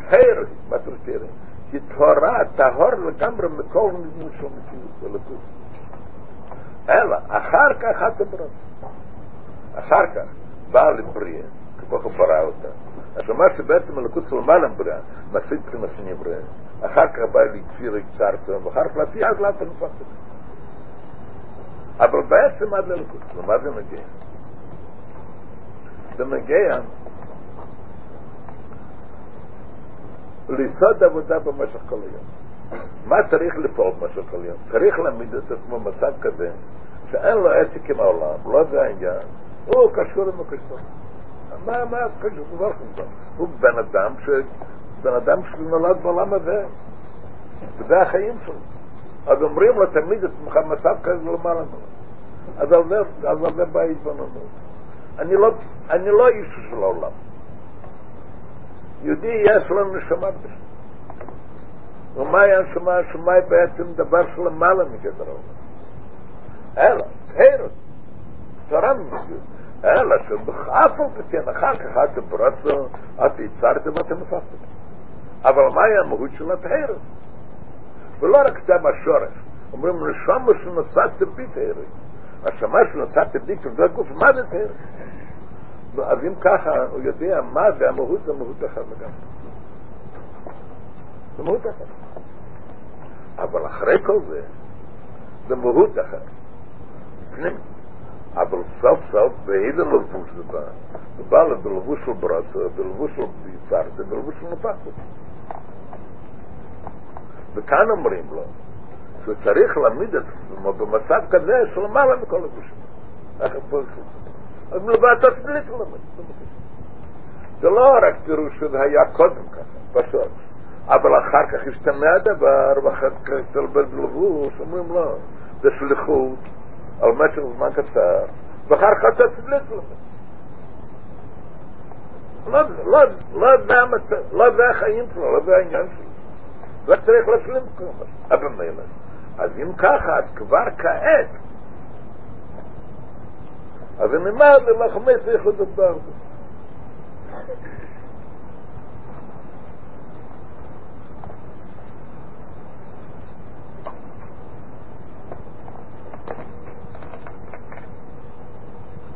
Хейры, Матуртеры. כי תורה טהור לגמרי מכל מזמין של מציאות ולכות. אלא, אחר כך התברא. אחר כך באה לבריאה, ככה הוא ברא אותה. אז מה שבעצם הלכות של מעלה בריאה, מספיק כמה שנבריאה. אחר כך באה ליציר הקצר שלנו, ואחר כך להציע, אז לאט נפח את זה. אבל בעצם עד ללכות, למה זה מגיע? זה מגיע ליסוד עבודה במשך כל היום. מה צריך לפעול במשך כל היום? צריך להעמיד את עצמו מצב כזה שאין לו עסק עם העולם, לא זה העניין, הוא קשור עם הקשור. מה קשור? הוא בן אדם שנולד בעולם הזה, וזה החיים שלו. אז אומרים לו תמיד את מצב כזה לומר לנו. אז על זה בא התבוננות. אני לא איש של העולם. יהודי יש לו נשמה בשביל. ומה היא הנשמה? הנשמה היא בעצם דבר של מעלה מגדר העולם. אלא, תהירות, תורה מגדר. אלא, שבכף הוא פתן, אחר כך אתה ברצו, אתה יצרת ואתה מפחת. אבל מה היא המהות של התהירות? ולא רק זה בשורש. אומרים, נשמה שנוסעת בי תהירות. הנשמה שנוסעת בי כזה גוף, מה זה תהירות? אז אם ככה הוא יודע מה והמהות זה מהות אחר לגמרי. זה מהות אחר. אבל אחרי כל זה זה מהות אחר. אבל סוף סוף בהידה לבוש זה בא. זה בא לבלבוש של ברסה, בלבוש של ביצרצה, בלבוש של נפחת. וכאן אומרים לו שצריך להעמיד את עצמו במצב כזה שלמעלה מכל הגושים. אחר פה שוב. אז מלבד תצליט ללמד. זה לא רק תראו שזה היה קודם ככה, פשוט. אבל אחר כך השתנה הדבר, ואחר כך תלבל בלבוש, אומרים לא. זה שליחות, על משך זמן קצר, ואחר כך תצליט ללמד. לא זה החיים שלו, לא זה העניין שלו. לא צריך לשלים כלומר. אבל מילא. אז אם ככה, אז כבר כעת, אז אני אמר למחמש איך לדבר בו.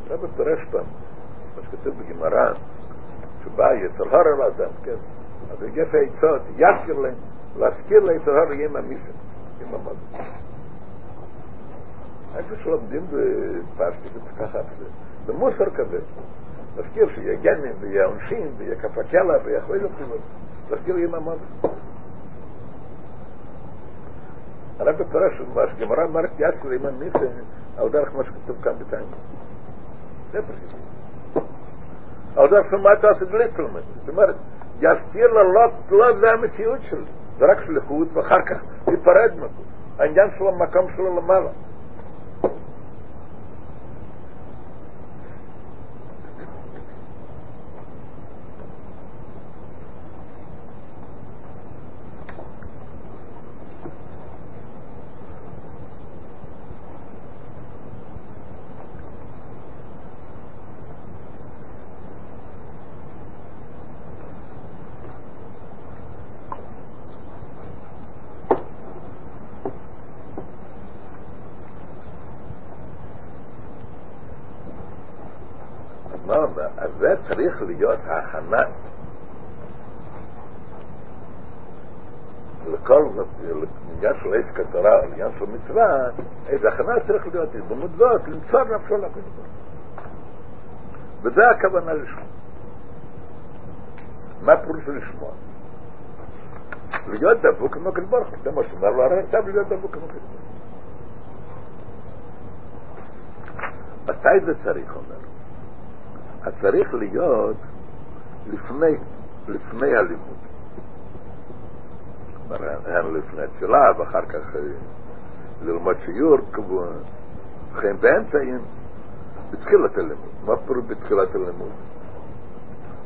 רב תורש פעם, מה שכתוב בגמרא, שבא יצלהר על אדם, כן? אז יגף העיצות, יזכיר להם, להזכיר ליצלהר יהיה עם המיסן, עם המדו. איפה שלומדים בפרשטיקות ככה, זה מוסר כזה. תזכיר שיהיה גנים ויהיה עונשין ויהיה כפקלה ויהיה חוילות כזאת. תזכיר עם המון. הרב התורש מה שגמרא אמרת יד כזה עם המיסה על דרך מה שכתוב כאן בטעים. זה פרשטיקות. על דרך שמה אתה עושה בלי כלומר. זאת אומרת, יזכיר ללא, לא זה המציאות שלי. זה רק שליחות ואחר כך ייפרד מקום. העניין של המקום שלו למעלה. אז זה צריך להיות ההכנה לכל עניין של איס קצרה או עניין של מצווה. איזו הכנה צריך להיות במודבות למצוא נפשו לקודש, וזה הכוונה לשמוע. מה פירוש לשמוע? להיות דבוק עם הקדוש ברוך הוא. זה מה שאומר לו הרי טוב להיות דבוק עם הקדוש ברוך הוא. מתי זה צריך? אומר אז צריך להיות לפני הלימוד. הן לפני התפילה, ואחר כך ללמוד שיעור, חיים באמצעים. בתחילת הלימוד. מה פירוש בתחילת הלימוד?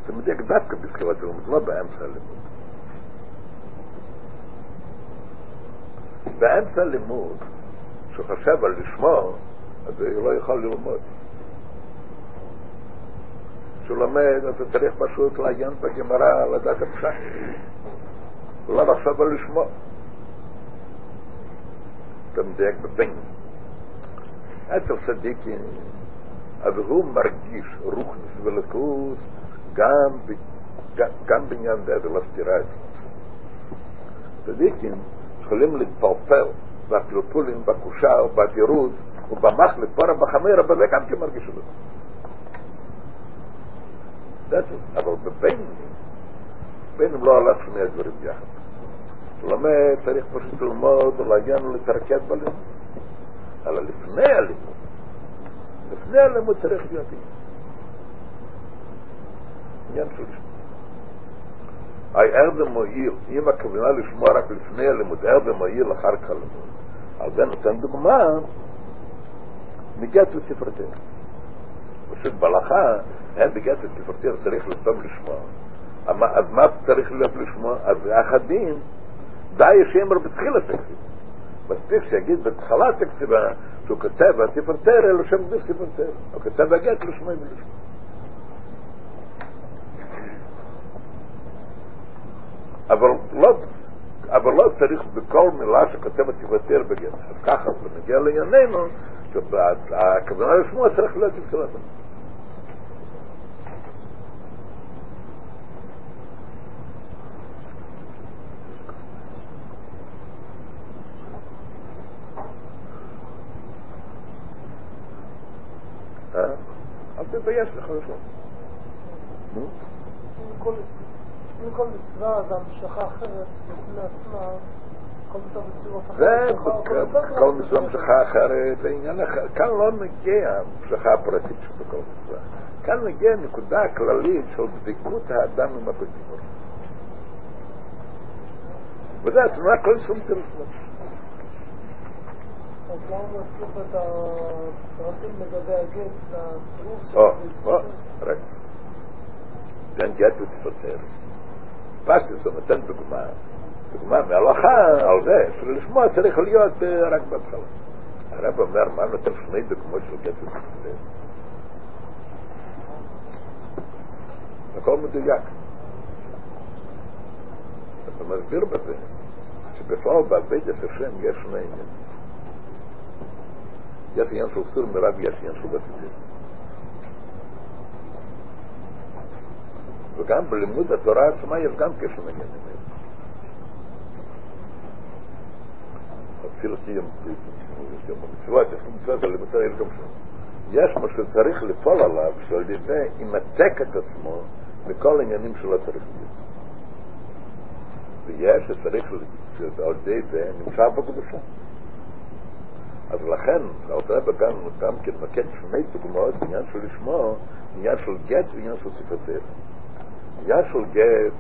אתה מדייק דווקא בתחילת הלימוד, לא באמצע הלימוד. באמצע הלימוד, כשחשב על לשמור, אז הוא לא יכול ללמוד. כשהוא לומד, אז הוא צריך פשוט לעיין בגמרא, לדעת הפשט. הוא לא חשב על לשמור. אתה מדייק בפנים. אצל צדיקים, אבל הוא מרגיש רוחנס ולקוס גם בעניין דעת ולסתירה את זה. צדיקים יכולים להתפלפל בפלפולים, בקושה או בתירוץ ובמחלת, פרה בחמרה, בזה גם כן מרגישו את זה. אבל בבינים לא הלך שני הדברים יחד. לומד צריך פשוט ללמוד ולעיין ולהתרכז בלימוד. אבל לפני הלימוד צריך להיות עניין של לשמוע. הערב מועיל, אם הכוונה לשמוע רק לפני הלימוד, ערב מועיל אחר כך הלימוד. אז זה נותן דוגמה מגעת וספרתך. פשוט בהלכה, אין בגעת וספרתך צריך לסתום לשמוע. אז מה צריך להיות לשמוע? אז אחדים די שיאמר בתחיל התקציב. מספיק שיגיד בתחילה התקציבה שהוא כתב הספרתר אלו שם די ספרתר. הוא כתב הגעת לשמוע ולשמוע. אבל לא צריך בכל מילה שכתב הספרתר בגעת. אז ככה, ונגיע לענייננו, הכוונה לשמוע צריך להיות בתחילה. אז תתבייש לך לשמוע. אם כל מצווה זה המשכה אחרת לעצמה, כל מצווה בצורות אחרת, כל מצווה המשכה אחרת, כאן לא נגיע המשכה הפרטית שבכל מצווה, כאן נגיע נקודה כללית של בדיקות האדם עם הבדיקות, וזה עצמה כל שום תמצווה. אז למה נעשו את הפרטים לגבי הגט, את הצירוף של רגע תן גט ותפטר פרקטית, זאת נתן דוגמה מהלכה על זה, שלשמוע צריך להיות רק בהתחלה. הרב אומר, מה נותן שני דוגמאות של גט ותפטר? הכל מדויק. אתה מסביר בזה שבפועל בעבד את השם יש שני עניינים. יש עניין של סור מרע ויש עניין של בצדק. וגם בלימוד התורה עצמה יש גם קשר מעניין. אפילו במצוות, יש מה שצריך לפעול עליו, שעל ידי ימתק את עצמו מכל העניינים שלא צריך להיות. ויש שצריך שעל ידי זה נמצא בקדושה. אז לכן, הרב גם כן מבקש שני דוגמאות, עניין של לשמוע, עניין של גט ועניין של תפטר. עניין של גט,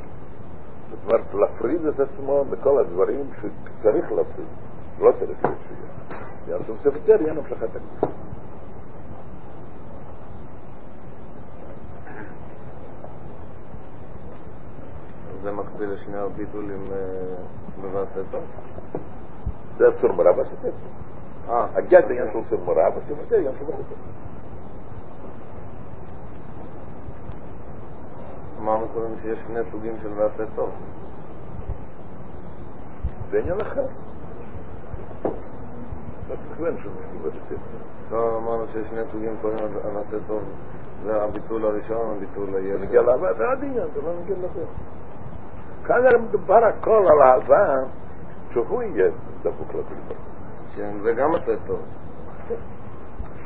זאת אומרת, להפריד את עצמו מכל הדברים שצריך להפריד, לא צריך להפריד. עניין של תפטר, עניין המשכת הגט. זה מקביל לשני הביטולים בבסתר? זה אסור מרע בסתר. הגעת בעניין של סור מרע, אבל תפטר עניין של בצדק. אמרנו קודם שיש שני סוגים של ועשה טוב. זה עניין אחר. אתה תכוון שנסכים בצדק. לא, אמרנו שיש שני סוגים קודם על ועשה טוב. זה הביטול הראשון, הביטול הישר. זה נגיע לאהבה, זה עניין, זה לא נגיע לאהבה. כאן מדבר הכל על האהבה שהוא יהיה דבוק לדבר. זה גם עשה טוב,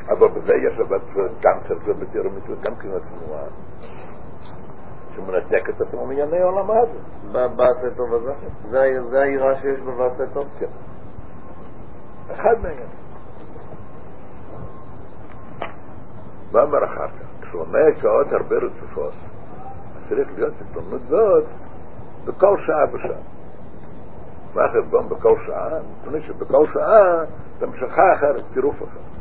אבל בזה יש גם חלקות בתירומית, גם כמעט תנועה שמנתק את עצמו מענייני עולם הזה בעשה טוב הזה. זה העירה שיש בעשה טוב, אחד מעניין. מה אומר אחר כך? כשלומד שעות הרבה רצופות צריך להיות התלמוד זאת בכל שעה ושעה. מה חשבון בכל שעה? נתוני שבכל שעה תמשכה אחרת, צירוף אחרת.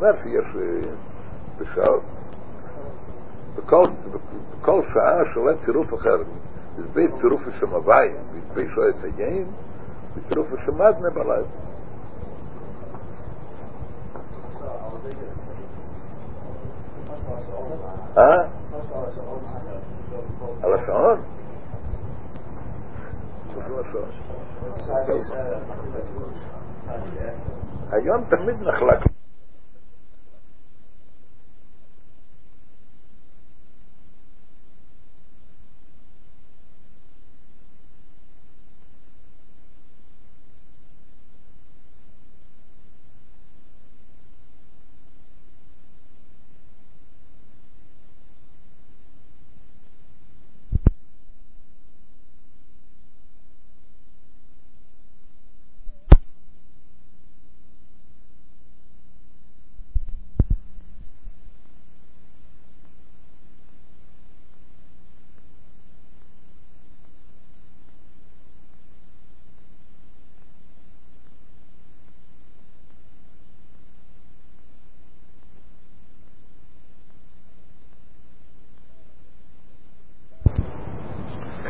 מה שיש בשעות, בכל שעה שעולה צירוף אחר, בזבי צירוף לשם הוויים, בזבי שואי סייעים, בצירוף לשם עד נבלת. על השעון? היום תמיד נחלק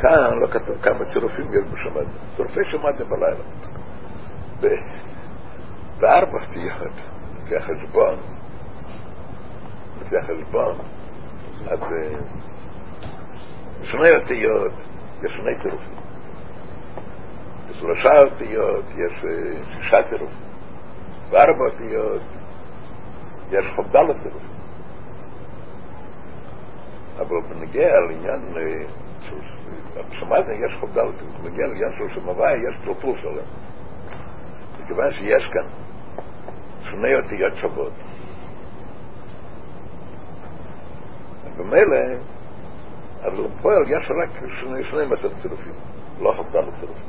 כאן, לא כתוב כמה צירופים יש בשבת, צירופי שמעתם בלילה בארבע תיחד, לפי החשבון עד שני אותיות יש שני צירופים, בשלושה אותיות יש שישה צירופים, בארבע אותיות יש חבדל צירופים. אבל בנגיע על עניין שמעתם יש חבדל, בנגיע על עניין של שמבאי יש טרופוס עליהם, מכיוון שיש כאן שני אותיות שוות, במילא אבל בפועל יש רק שני מצב צירופים, לא חבדל צירופים.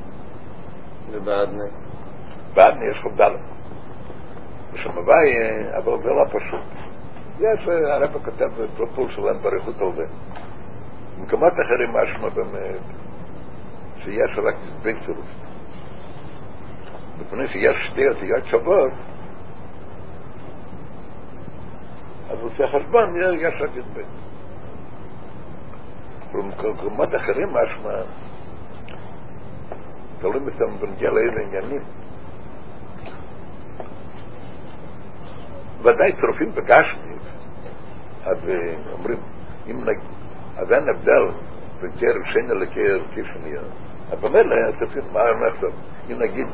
ובעדני יש חבדל בשמבאי, אבל זה לא פשוט. יש, הרב כתב פרופול שלהם בריחות הלווה. במקומות אחרים משמע באמת שיש רק בין צירוף. בפני שיש שתי אותיות שוות, אז לפי החשבון יש רק בין. במקומות אחרים משמע תלוי מסתם בנגיע לאיזה עניינים. ודאי צירופים בגשמית, אז אומרים, אז אין הבדל בין קרב שני לקרב שנייה. אז במילא הצירופים, מה אנחנו, אם נגיד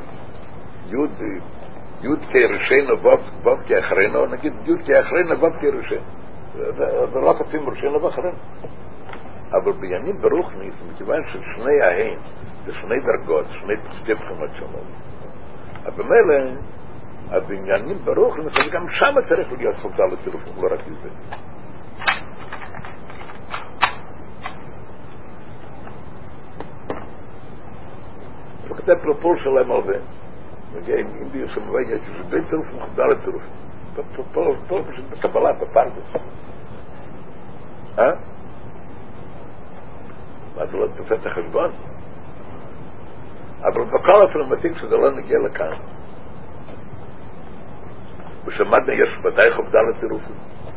יוד כראשינו בוב כאחרינו, נגיד יוד כאחרינו בוב כראשינו, ולא כתבים ראשינו באחרינו. אבל בעניינים ברוחנית, מכיוון ששני ההן זה שני דרגות, שתי בחינות שונות, אז במילא אז בעניינים ברוך למשל גם שם צריך להיות חבדל לצירופים, לא רק לזה. וכתב פרופול שלהם על זה, אם ביום שמובן יש בין צירופים חבדל לצירופים, פרופול פשוט בקבלה, בפרדס. מה זה לא תופס את החשבון? אבל בכל הפרמטיק שזה לא נגיע לכאן. ושמדנו יש ודאי חבדל לצירופים,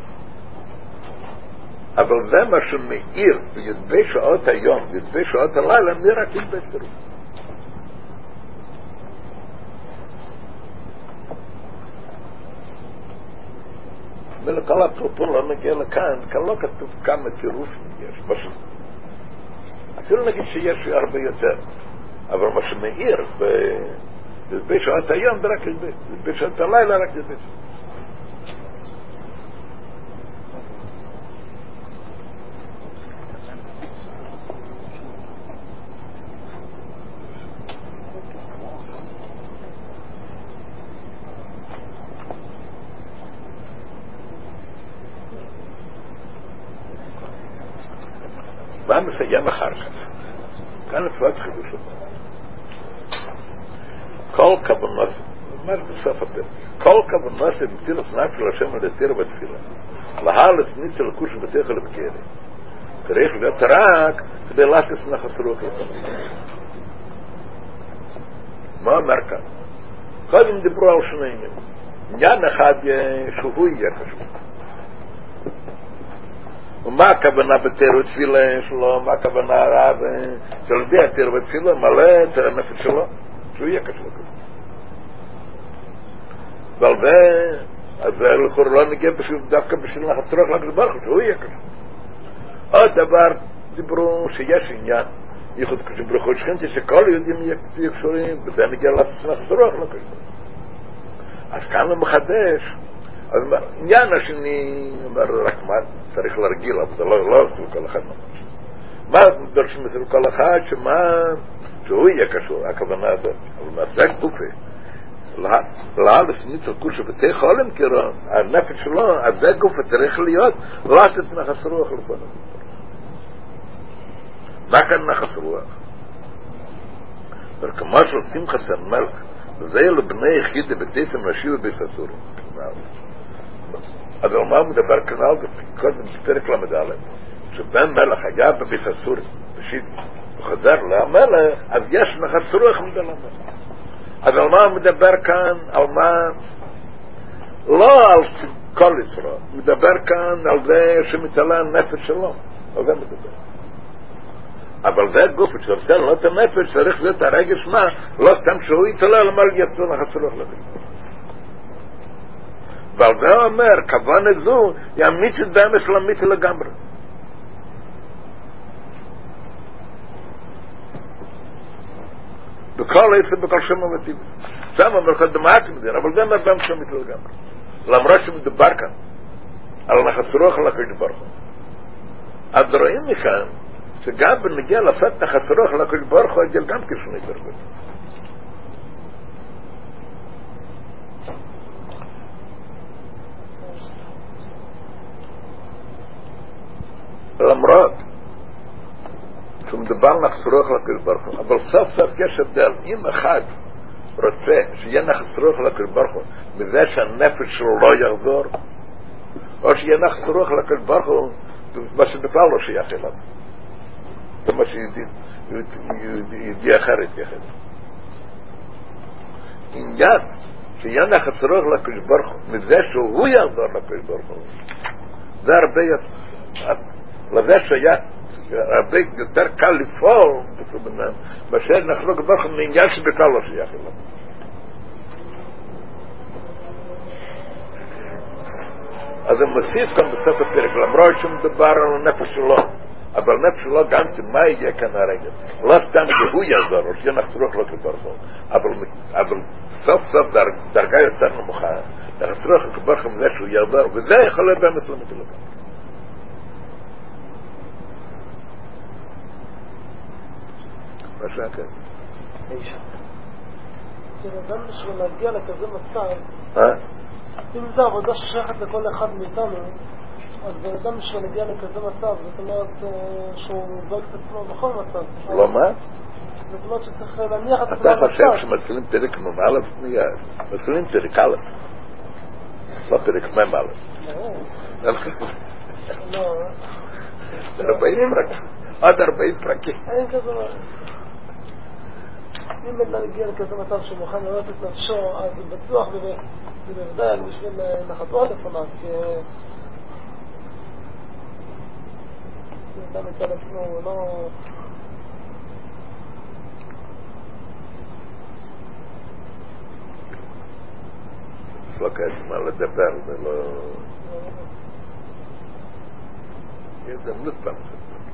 אבל זה מה שמאיר בידבי שעות היום, בידבי שעות הלילה נראה כידבי צירופים. ולכל הפרופול לא נגיע לכאן, כאן לא כתוב כמה צירופים יש, אפילו נגיד שיש הרבה יותר, אבל מה שמאיר בידבי שעות היום זה רק ידבי, בידבי שעות הלילה רק ידבי. מה מסיים אחר כך? כאן נפלט חידושות. כל כוונות, ממש בסוף הפרק, כל כוונות במצילות נפל השם על יתיר בתפילה. להר לסניץ על כוש בתיך לבקרי. צריך להיות רק כדי להכס נחס רוח לפעמים. מה אומר כאן? קודם דיברו על שני עניינים. עניין אחד שהוא יהיה חשוב. ומה הכוונה בתיאור תפילה שלו, מה הכוונה הרב שלבי התיאור בתפילה מלא את הנפש שלו, שהוא יהיה חשוב. ועל זה, אז זה לכאורה לא נגיע דווקא בשביל הצורך לקדוש ברוך הוא, שהוא יהיה חשוב. עוד דבר דיברו שיש עניין ייחוד קדוש ברוך הוא שכינתי שכל יהודים יהיו קשורים, וזה נגיע לצורך לקדוש ברוך הוא. אז כאן הוא מחדש. אז עניין השני, רק מה צריך להרגיל, אבל זה לא עושה לכל אחד ממש. מה דורשים עושה לכל אחד, שהוא יהיה קשור, הכוונה הזאת. אבל מעשה גופה, לאלף ניצר קושה בתי חולם קירון, הנפש שלו, אז זה גופה צריך להיות, לא עשת נחס רוח לכל אחד. מה כאן נחס רוח? וכמו שעושים חסן מלך, זה יהיה לבני יחיד בבית המרשי ובבית הסורים. אז על מה הוא מדבר כנאו? קודם בפרק למדלה שבן מלך היה בבית הסורים בשיט, הוא חזר למלך, אז יש נחת רוח מדל המלך. אז על מה הוא מדבר כאן? על מה? לא על כל ישראל, הוא מדבר כאן על זה שמתעלה נפש שלו, על זה מדבר. אבל זה גוף שרצה לא את הנפש, צריך להיות הרגש מה, לא סתם שהוא יצלה למה יצאו לחסלוח לבין. ועל זה הוא אומר, כוונת זו ימיץ את באמת למיץ לגמרי. בכל איפה, בכל שם המתאים. שם אומר קדמאת מדין, אבל זה אומר באמת למיץ לגמרי. למרות שמדבר כאן, על נחסלוח לקדוש ברוך הוא. אז רואים מכאן, שגם בנגיע לפת נחת רוח לקדוש ברוך הוא יגל גם כשני דרגות. למרות שמדבר נחת רוח לקדוש ברוך הוא, אבל סוף סוף יש הבדל. אם אחד רוצה שיהיה נחת רוח לקדוש ברוך הוא בזה שהנפש שלו לא יחזור, או שיהיה נחת רוח לקדוש ברוך הוא מה שבכלל לא שייך אליו, זה מה שיהודי אחר התייחד. עניין שיהיה חצרוך לקדוש ברוך הוא מזה שהוא יחזור לקדוש ברוך הוא, זה הרבה לזה שהיה הרבה יותר קל לפעול מאשר נחלוק ברוך הוא מעניין שבכלל לא שייך אליו. אז זה מוסיף כאן בסוף הפרק, למרות שמדבר על הנפש שלו, אבל נפש לא גם מה יהיה כאן הרגע, לא סתם שהוא יעזור או שאנחנו תרוך לא כברחו, אבל סוף סוף דרגה יותר נמוכה, אנחנו תרוך לא כברחו מזה שהוא יעזור, וזה יכול להיות במסלמת אלו. מה שעקב כשנדם בשביל להגיע לכזה מצב, אם זה עבודה ששייכת לכל אחד מאיתנו, אז באדם שנגיע לכזה מצב, זאת אומרת שהוא דואג את עצמו בכל מצב. לא מה? זאת אומרת שצריך להניח את עצמו במצב. אתה חושב שמתחילים פרק מ"א? מתחילים פרק א', לא פרק מ"א. לא. 40 פרקים. עד 40 פרקים. אין כזה מה. אם בן נגיע לכזה מצב שמוכן לראות את נפשו, אז הוא בטוח ובבדל בשביל לחתור לפניו, כי... אתה מצד עצמו, הוא לא... יש לו כאלה מה לדבר, ולא... יש זמנות פעם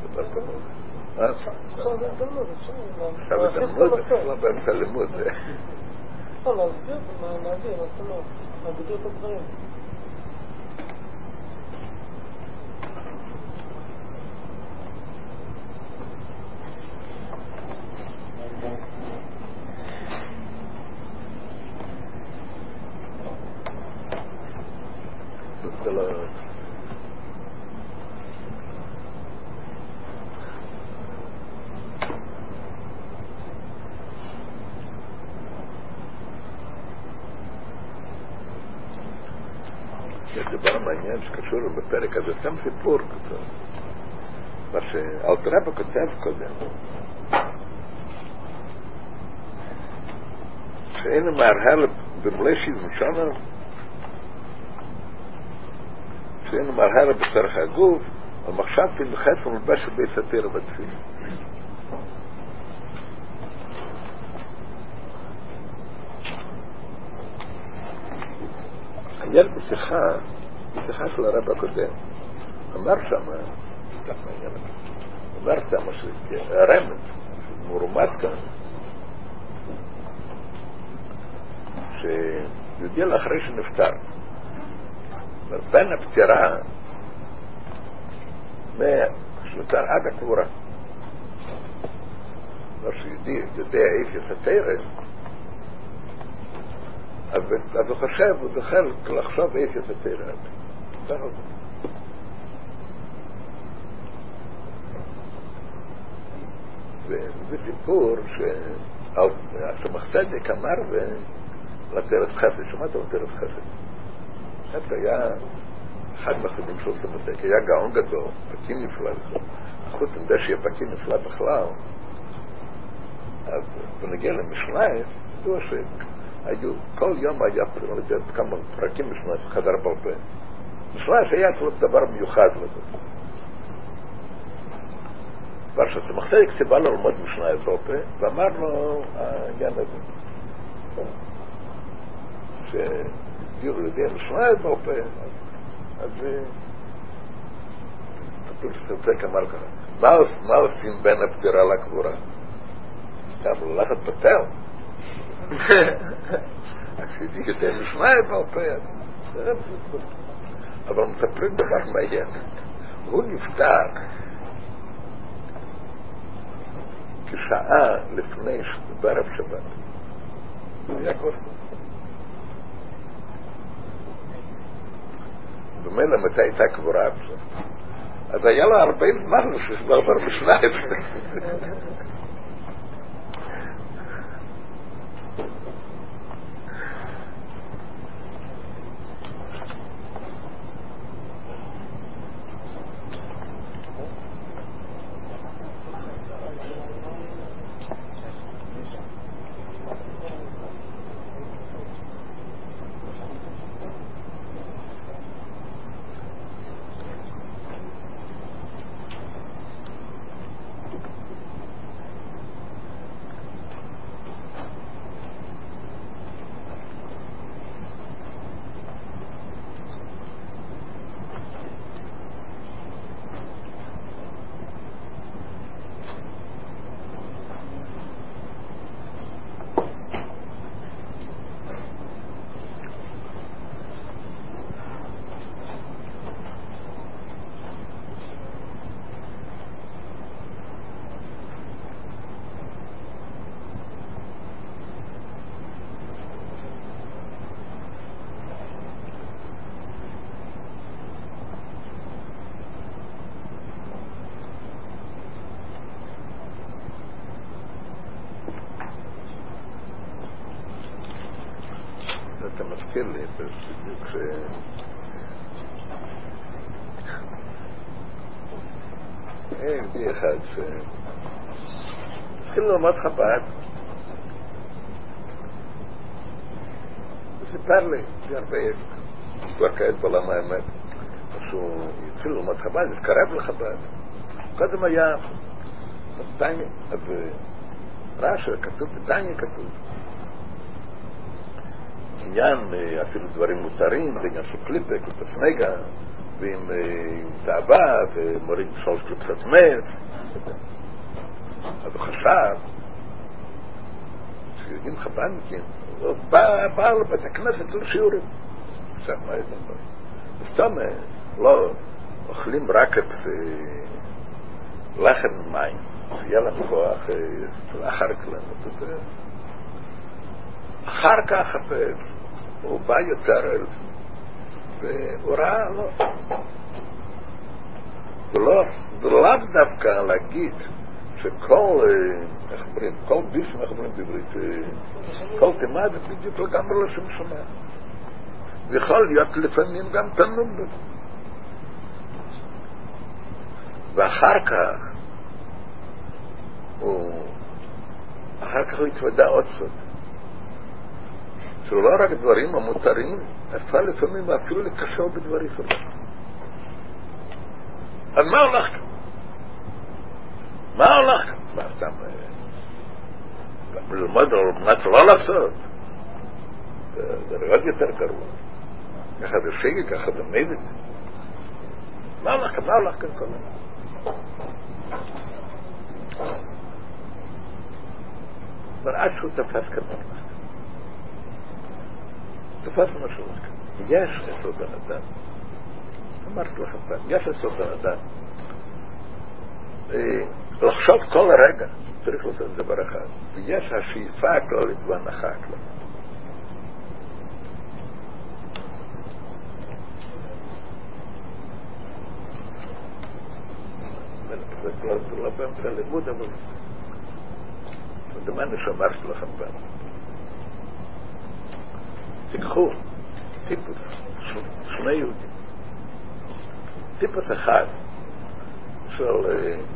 לדבר כמובן. עכשיו זה זמנות, עכשיו זה זמנות, לא באמצע לימוד. לא, להסביר, להעביר, להגדיר את הדברים. שקשור בפרק הזה, סתם סיפור קצר מה שאלתר רב כותב קודם, שאין מהרהל במלשי זמשנה שאין מרהר בצרח הגוף, המחשב תנחת ומלבש ביסתר בתפילה. היה בשיחה של הרב הקודם, אמר שם, רמז, מורמד כאן, שיודע לאחרי שנפטר, בין הפטירה מהשנותר עד הקבורה, שיודע איפה סתירת, אז הוא חשב, הוא זוכר לחשוב איפה סתירת. זהו. זה סיפור שמחצדק אמר ולתרת חסד, שמעת לתרת חסד? היה אחד מהחדים של סמסק, היה גאון גדול, פקין נפלא, חוץ מזה שיהיה פקין נפלא בכלל, אז בנגיע למשלייף, זהו שכל יום היה כמה פרקים משלייף, חדר ברבה משלייף היה אצלו דבר מיוחד לזה ברשת, המחצדק סיבה לו ללמוד משנה אירופה, ואמר לו, העניין הזה, שדיור לדעי משנה אירופה, אז תפלו שסרצק אמר ככה, מה עושים בין הפטירה לקבורה? אמרו לו, לחת פטל. אז שדיור לדעי משנה אירופה, אבל מטפלו דבר מעיין, הוא נפטר, כשעה לפני בערב שבת היה כוס במילא מתי הייתה קבורה אז היה לה 40 זמן ששבר משניים לי, בדיוק אין די אחד התחיל ללמוד חב"ד וסיפר לי די הרבה כבר כעת בעולם האמת שהוא התחיל ללמוד חב"ד התקרב לחב"ד קודם היה בתניא רש"י כתוב בתניא כתוב עניין, אפילו דברים מותרים, בעניין של קליפה, קליפת סנגה, ועם תאווה, ומוריד שלוש קליפת מת. אז הוא חשב, שיודעים חב"דניקים, הוא בא לבית הכנסת לשיעורים. עכשיו, מה יש לנו? וסתם, לא, אוכלים רק את לחם מים, יהיה לנו כוח, אחר כלנו, זה... אחר כך הוא בא יותר אל והוא ראה לו ולאו דווקא להגיד שכל כל ביס מחברים בברית כל תימד בדיוק לגמרי לא שם שומע ויכול להיות לפעמים גם תנום בזה ואחר כך הוא התוודע עוד זאת שלא רק דברים המותרים, אפשר לפעמים אפילו לקשר בדברים שלנו. אז מה הולך כאן? מה הולך כאן? מה סתם? ללמוד או מה שלא לעשות? זה מאוד יותר גרוע. ככה זה שיגי, ככה זה מידית. מה הולך כאן? מה הולך כאן כל הזמן? אבל עד שהוא תפס כאן הולך. תפס משהו הולך כאן. יש איזו בן אדם. אמרתי לך פעם, יש איזו בן אדם. לחשוב כל רגע, צריך לעשות את זה ברכה. ויש השאיפה הכללית והנחה הכללית. זה כבר לא באמצע לימוד, אבל זה מה שאמרתי לכם פעם. תיקחו טיפוס, שני יהודים. טיפוס אחד של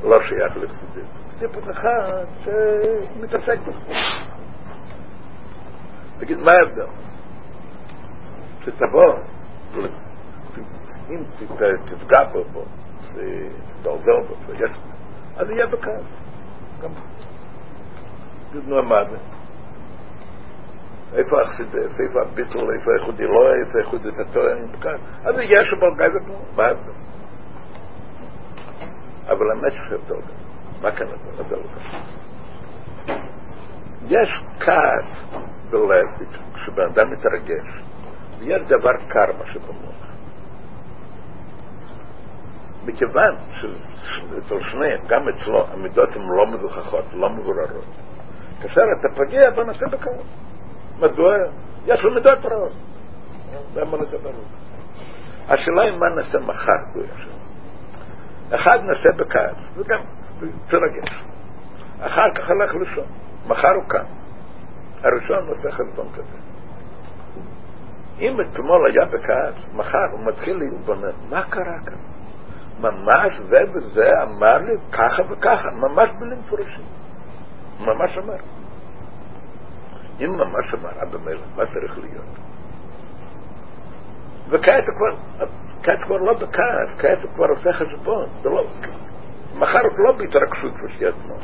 לא שייך לחסידות, טיפוס אחד שמתעסק בזה. תגיד, מה ההבדל? שתבוא, אם תפגע בו, תתעזור בו, אז יהיה בכעס. תגיד, נו, מה זה? איפה החסידות, איפה הביטול, איפה ייחודי לא, איפה ייחודי נטוי, אני בכעס. אז יהיה שברגע זה פה, מה ההבדל? אבל האמת שחייבת אותה. מה כאן אתה נדע אותה? יש כעס בלב כשבן אדם מתרגש, ויש דבר קרמה שבמוח. מכיוון שאצל שניהם, גם אצלו, המידות הן לא מזוכחות, לא מגוררות. כאשר אתה פגיע, אתה נעשה בכעס. מדוע? יש לו מידות רעות. למה לדבר אותה? השאלה היא מה נעשה מחר בו. אחד נעשה בכעס, וגם תרגש. אחר כך הלך לישון, מחר הוא קם. הראשון נעשה חלפון כזה. אם אתמול היה בכעס, מחר הוא מתחיל להתבונן. מה קרה כאן? ממש זה וזה אמר לי ככה וככה, ממש בלים פורשים. ממש אמר. אם ממש אמר, אבא מלך, מה צריך להיות? וכעת כבר לא בכעס, כעת הוא כבר עושה חשבון. מחר הוא לא בהתרגשות פשוט מאוד.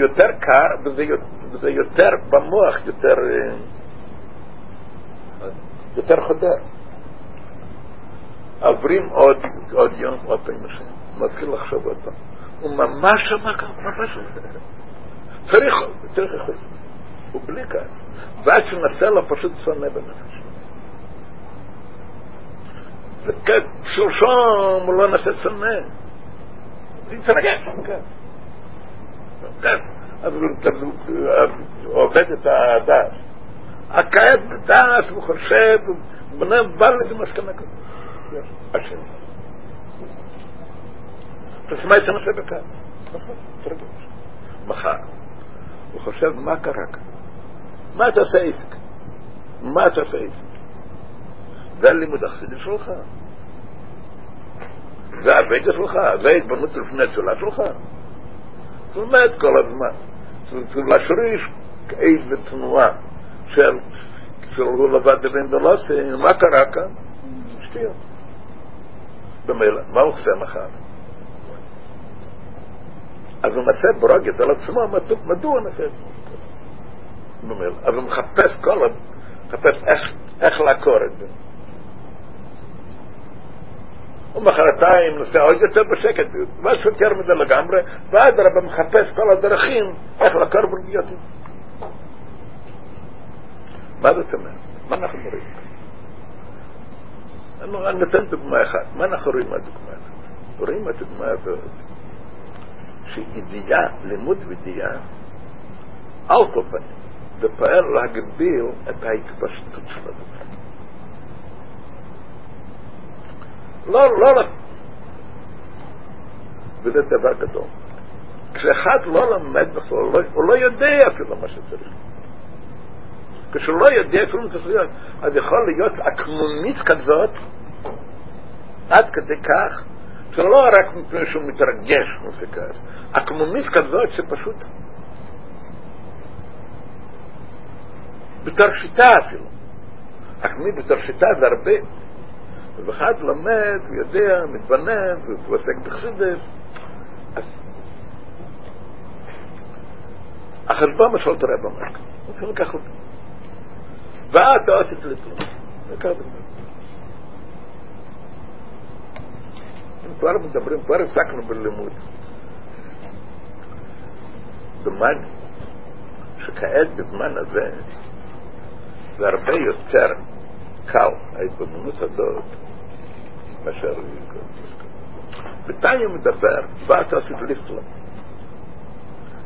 יותר קר, וזה יותר במוח, יותר חודר. עוברים עוד יום, עוד פעמים השם. מתחיל לחשוב אותם. הוא ממש אמר כאן, ממש אמר. צריך יכול. הוא בלי כעס. ועד שנסה לו פשוט צונא בנפש. כשלשום הוא לא נעשה צונא, להתרגש. אז עובד את הדעת, הקעת בדעת, הוא חושב, הוא בא לזה מסקנה כזאת, השם תשמע את הנושא בכעס, תרגש. מחר הוא חושב, מה קרה כאן? מה אתה עושה עסק? זה הלימוד החסידי שלך, זה הווידה שלך, זה ההתבנות לפני התפילה שלך. זאת אומרת, כל הזמן לשריש איזו תנועה של הוא לבד דברים ולא עושה. מה קרה כאן? שטויות. במילא, מה הוא עושה מחר? אז הוא נעשה ברוגז על עצמו. מדוע נעשה את זה? במילא, אז הוא מחפש איך לעקור את זה. ומחרתיים נוסע עוד יותר בשקט, ואז שותר מזה לגמרי, ועד הרבה מחפש כל הדרכים איך לקר ברגיעתית. מה זאת אומרת? מה אנחנו רואים? אני נותן דוגמה אחת. מה אנחנו רואים מהדוגמה הזאת? רואים מהדוגמה הזאת שאידיעה, לימוד וידיעה על כל פנים זה פעל להגביל את ההתפשטות של הדבר. לא, וזה דבר גדול. כשאחד לא למד בכלל, הוא לא יודע אפילו מה שצריך. כשהוא לא יודע אפילו מה שצריך, אז יכול להיות עקמונית כזאת עד כדי כך, שלא רק מפני שהוא מתרגש מפקס, עקמונית כזאת שפשוט בתור שיטה אפילו. עקמונית בתור שיטה זה הרבה ובחד למד, הוא יודע, מתבנן, הוא עוסק בחסידות. החלבה משל תראה במרק. הוא לקח אותו. ואתה עשית לתלום. לקח בגלל. כבר מדברים, כבר הפסקנו בלימוד. דומן שכעת בזמן הזה זה הרבה יותר קל ההתבוננות הזאת מאשר בתניא מדבר ואתה עשית לתלום.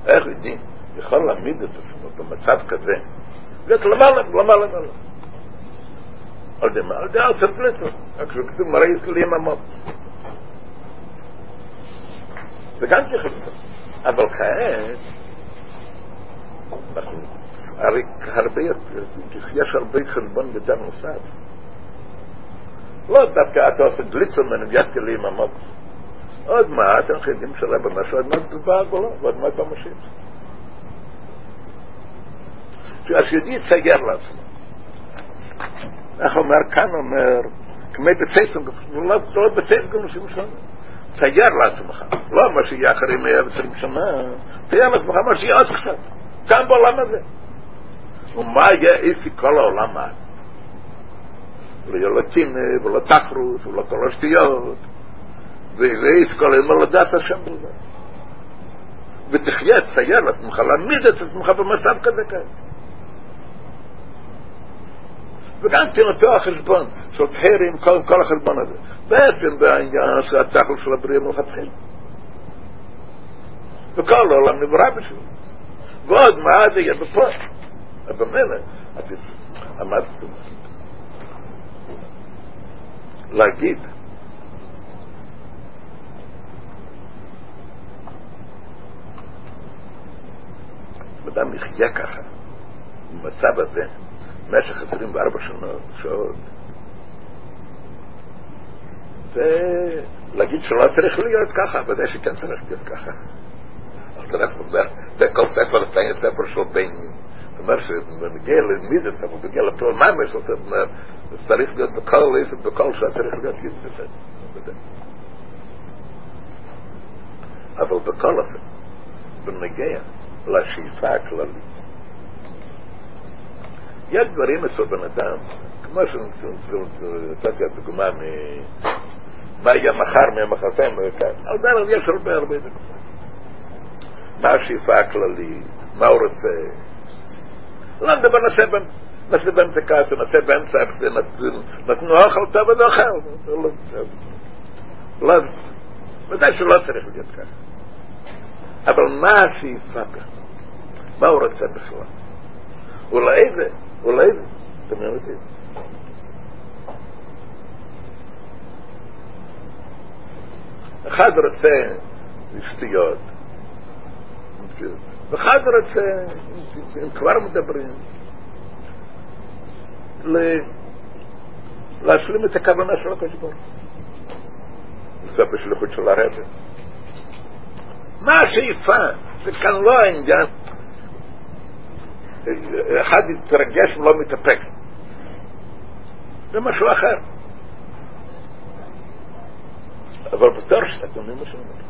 איך יודעים? יכול להעמיד את עצמו במצב כזה לתלמה על די מה? על די עשית לתלום כשכתוב מראי סלים עמוד זה גם שחלטה. אבל כעת הרי הרבה יש הרבה חלבון בצד נוסף, לא דווקא אתה עושה גליצמן ויד כלי עם המוק. עוד מעט אנחנו יודעים שלה במשהו, עוד מעט תובעה גולה ועוד מעט במשיב שהשידי יצגר לעצמו. איך אומר? כאן אומר כמי בפייסון, לא בפייסון שימו שונה תייר לעצמך, לא מה שיהיה אחרי 120 שנה, תייר לעצמך מה שיהיה עוד קצת, כאן בעולם הזה. ומה יהיה איפי כל העולם הזה? לא יהיה לא טיני, ולא תחרוס, ולא קולשתיות, ואיפי כל היום לא לדעת השם בזה. ותחיה, תייר לעצמך, להעמיד את עצמך במצב כזה כאן. וגם תינתו החשבון, שותהר עם כל החשבון הזה. בעצם בעניין של התחל של הבריאה מלכתחילה. וכל העולם נברא בשביל. ועוד מה זה יהיה בפועל. אבל מלך, את אמרת, להגיד, אדם יחיה ככה, במצב הזה, במשך 24 שעות ולהגיד שלא צריך להיות ככה, ודאי שכן צריך להיות ככה. אבל אנחנו אומר זה כל ספר לתאי ספר של בני, זאת אומרת שמגיע למידת מגיע לפלול ממש, זאת אומרת צריך להיות בכל איפה, בכל שעה צריך להיות ידפסד, אבל בכל אופן ונגיע לשאיפה הכללית. יש דברים אצל בן אדם, כמו שנתתי את דוגמה מה יהיה מחר, מה יהיה מחרתיים, על דרך יש הרבה דוגמה. מה השאיפה הכללית, מה הוא רוצה. לא מדבר נעשה באמצע כעס, נעשה באמצע נתנו אוכל טוב ולא אוכל. ודאי שלא צריך להיות ככה. אבל מה השאיפה כאן? מה הוא רוצה בכלל? אולי זה אולי זה, אתם יודעים. אחד רוצה לשתיות, אחד רוצה, הם כבר מדברים, להשלים את הכוונה של הקדוש. זה בשליחות של הרב. מה השאיפה? זה כאן לא העניין. אחד יתרגש ולא מתאפק, זה משהו אחר. אבל בתור שאתם יודעים מה שאני אומר,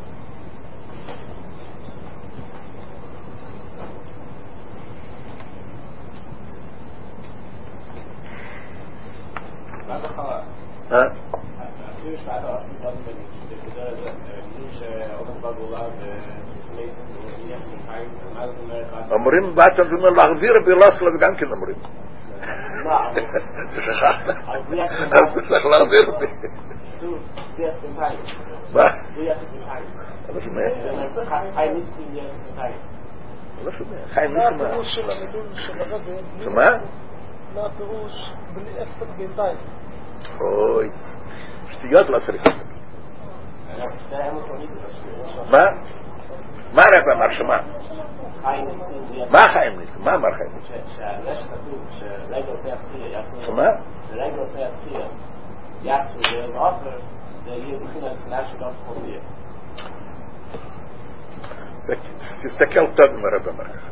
מה זכה? אפילו שפעת הרסים דוד בנית בגדר הזה, מי שעובד בגולה וסמייסים ומניח מלחיים, מה זאת אומרת? אמורים בעצם זאת אומרת להחזיר בלאסלה, וגם כן אמורים. מה? שכחת. אז צריך להחזיר אותי. זה יעשת מלחיים. מה? זה יעשת מלחיים. אבל שומע? חיים ניסים יעשת מלחיים. לא שומע. חיים ניסים. מה הפירוש של המידון של הרבי? שומע? מה הפירוש בלי עשת בינתיים? אוי. שטויות לא צריך. מה? מה הרב אמר שמה? מה חיים ניסים? מה אמר חיים ניסים? שהרשת כתוב שלגע אותי הפתיר שמה? שלגע אותי הפתיר יעשו ועופר זה יהיה מבחינת סנאה של עוד חופיר. תסתכל טוב מה הרב אמר ככה.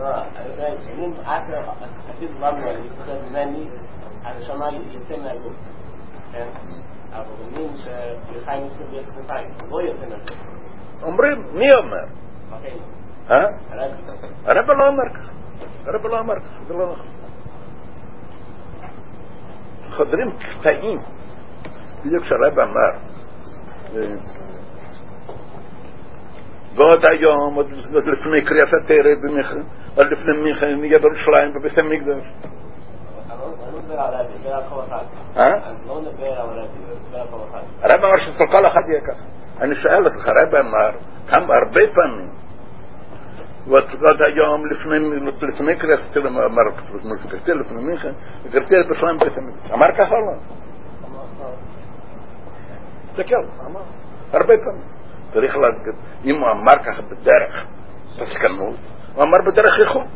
يعني انت عارف اكيد ضامن ولا استخدام مالي علشان يتم الجهد يعني ابو منين في خامس بس بتاعي غير هنا عمري 100 عمر ها رب العمر رب العمر الله خضرين تاين بيجيب شراب النار قاعد أيام أدرس من كريفة تيري بمخن ألف نميخن نيجي برشلاين ببسم يقدر. ها؟ ربع مرش القلة خديك أنا سألت خرابة النار كم أربعة فمي وقاعد أيام ألف نميخن كريفة تيري مرة ألف نميخن كريفة برشلاين ببسم يقدر. أمريكا خلاص. تكلم أربعة فمي. צריך להגיד, אם הוא אמר ככה בדרך, תסכנות, הוא אמר בדרך איכות.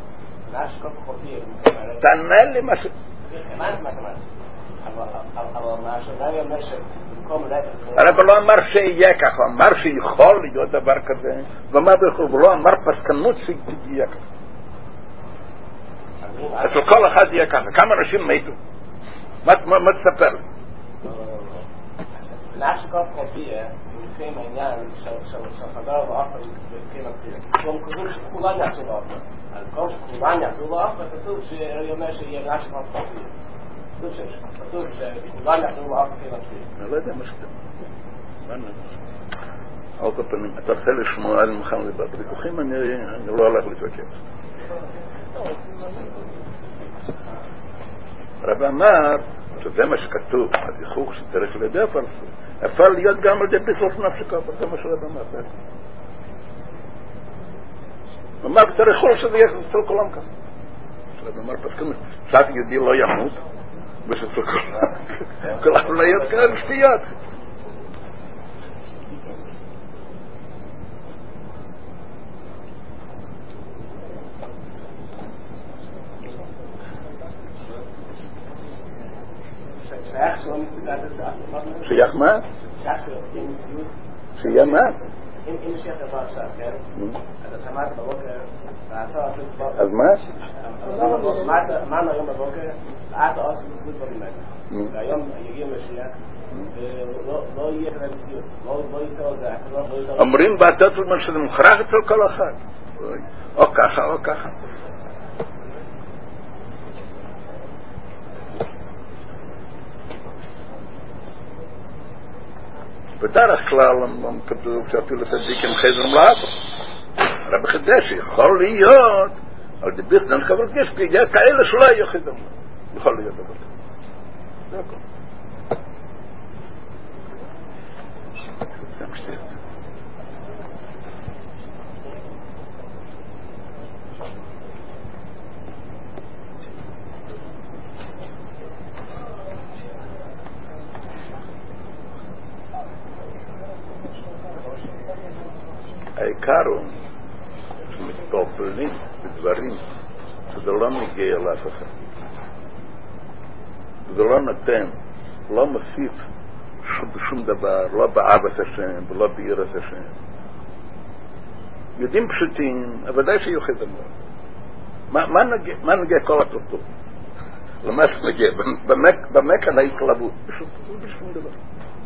תענה לי מה ש... הרב לא אמר שיהיה ככה, הוא אמר שיכול להיות דבר כזה, הוא לא אמר פסקנות שיהיה ככה. אז כל אחד יהיה ככה, כמה אנשים מתו? מה תספר? נעשקוף חופיה كما يعني شغاله واقفه كده كده ممكن كلها نعمل واقفه الكورس كلها نعمل واقفه بتوش يا ماشي يا عشان خاطر بتوش كلها نعمل واقفه كده لا ده مش كده انا اوقف من الترسل شمال محمد بدر بخيم انا لو الله يتوكل ربما ما זה מה שכתוב, הדיחוך שצריך לדעת על זה. אפשר להיות גם על ידי סוף נפשך, אבל זה מה שרב אמר. אמר, צריך חול שזה יהיה אצל כולם כאן. רב אמר, פסקנות, צד יהודי לא ימות, ושאצל כולם לא יהיה כאן שתיית. شيخ ما؟ شيخ ما؟ إن شيخ ما شاكر أنا سمعت بوكر أعطى أصل البوكر أزماش؟ معنا يوم بوكر أعطى أصل البوكر يوم يجي مشيخ لا يجب المسيوط لا يتوزع أمرين بعتت المنشد المخراج تلك الأخير أكاها أكاها בדרך כלל כתוב שאפילו צדיקים חזר מלאטו רבי חדשי יכול להיות אבל דביך דן חבר גש כי יהיה כאלה שלא יהיה חזר יכול להיות דבר זה הכל העיקר הוא שמתפלפלים בדברים שזה לא מגיע לאף אחד וזה לא נותן, לא מוסיף שום דבר, לא בעבס השם ולא בעירס השם. יהודים פשוטים ודאי שיוחד אמר מה נגיע כל התרפות למה שנגיע במקן ההתלבות פשוט בשום דבר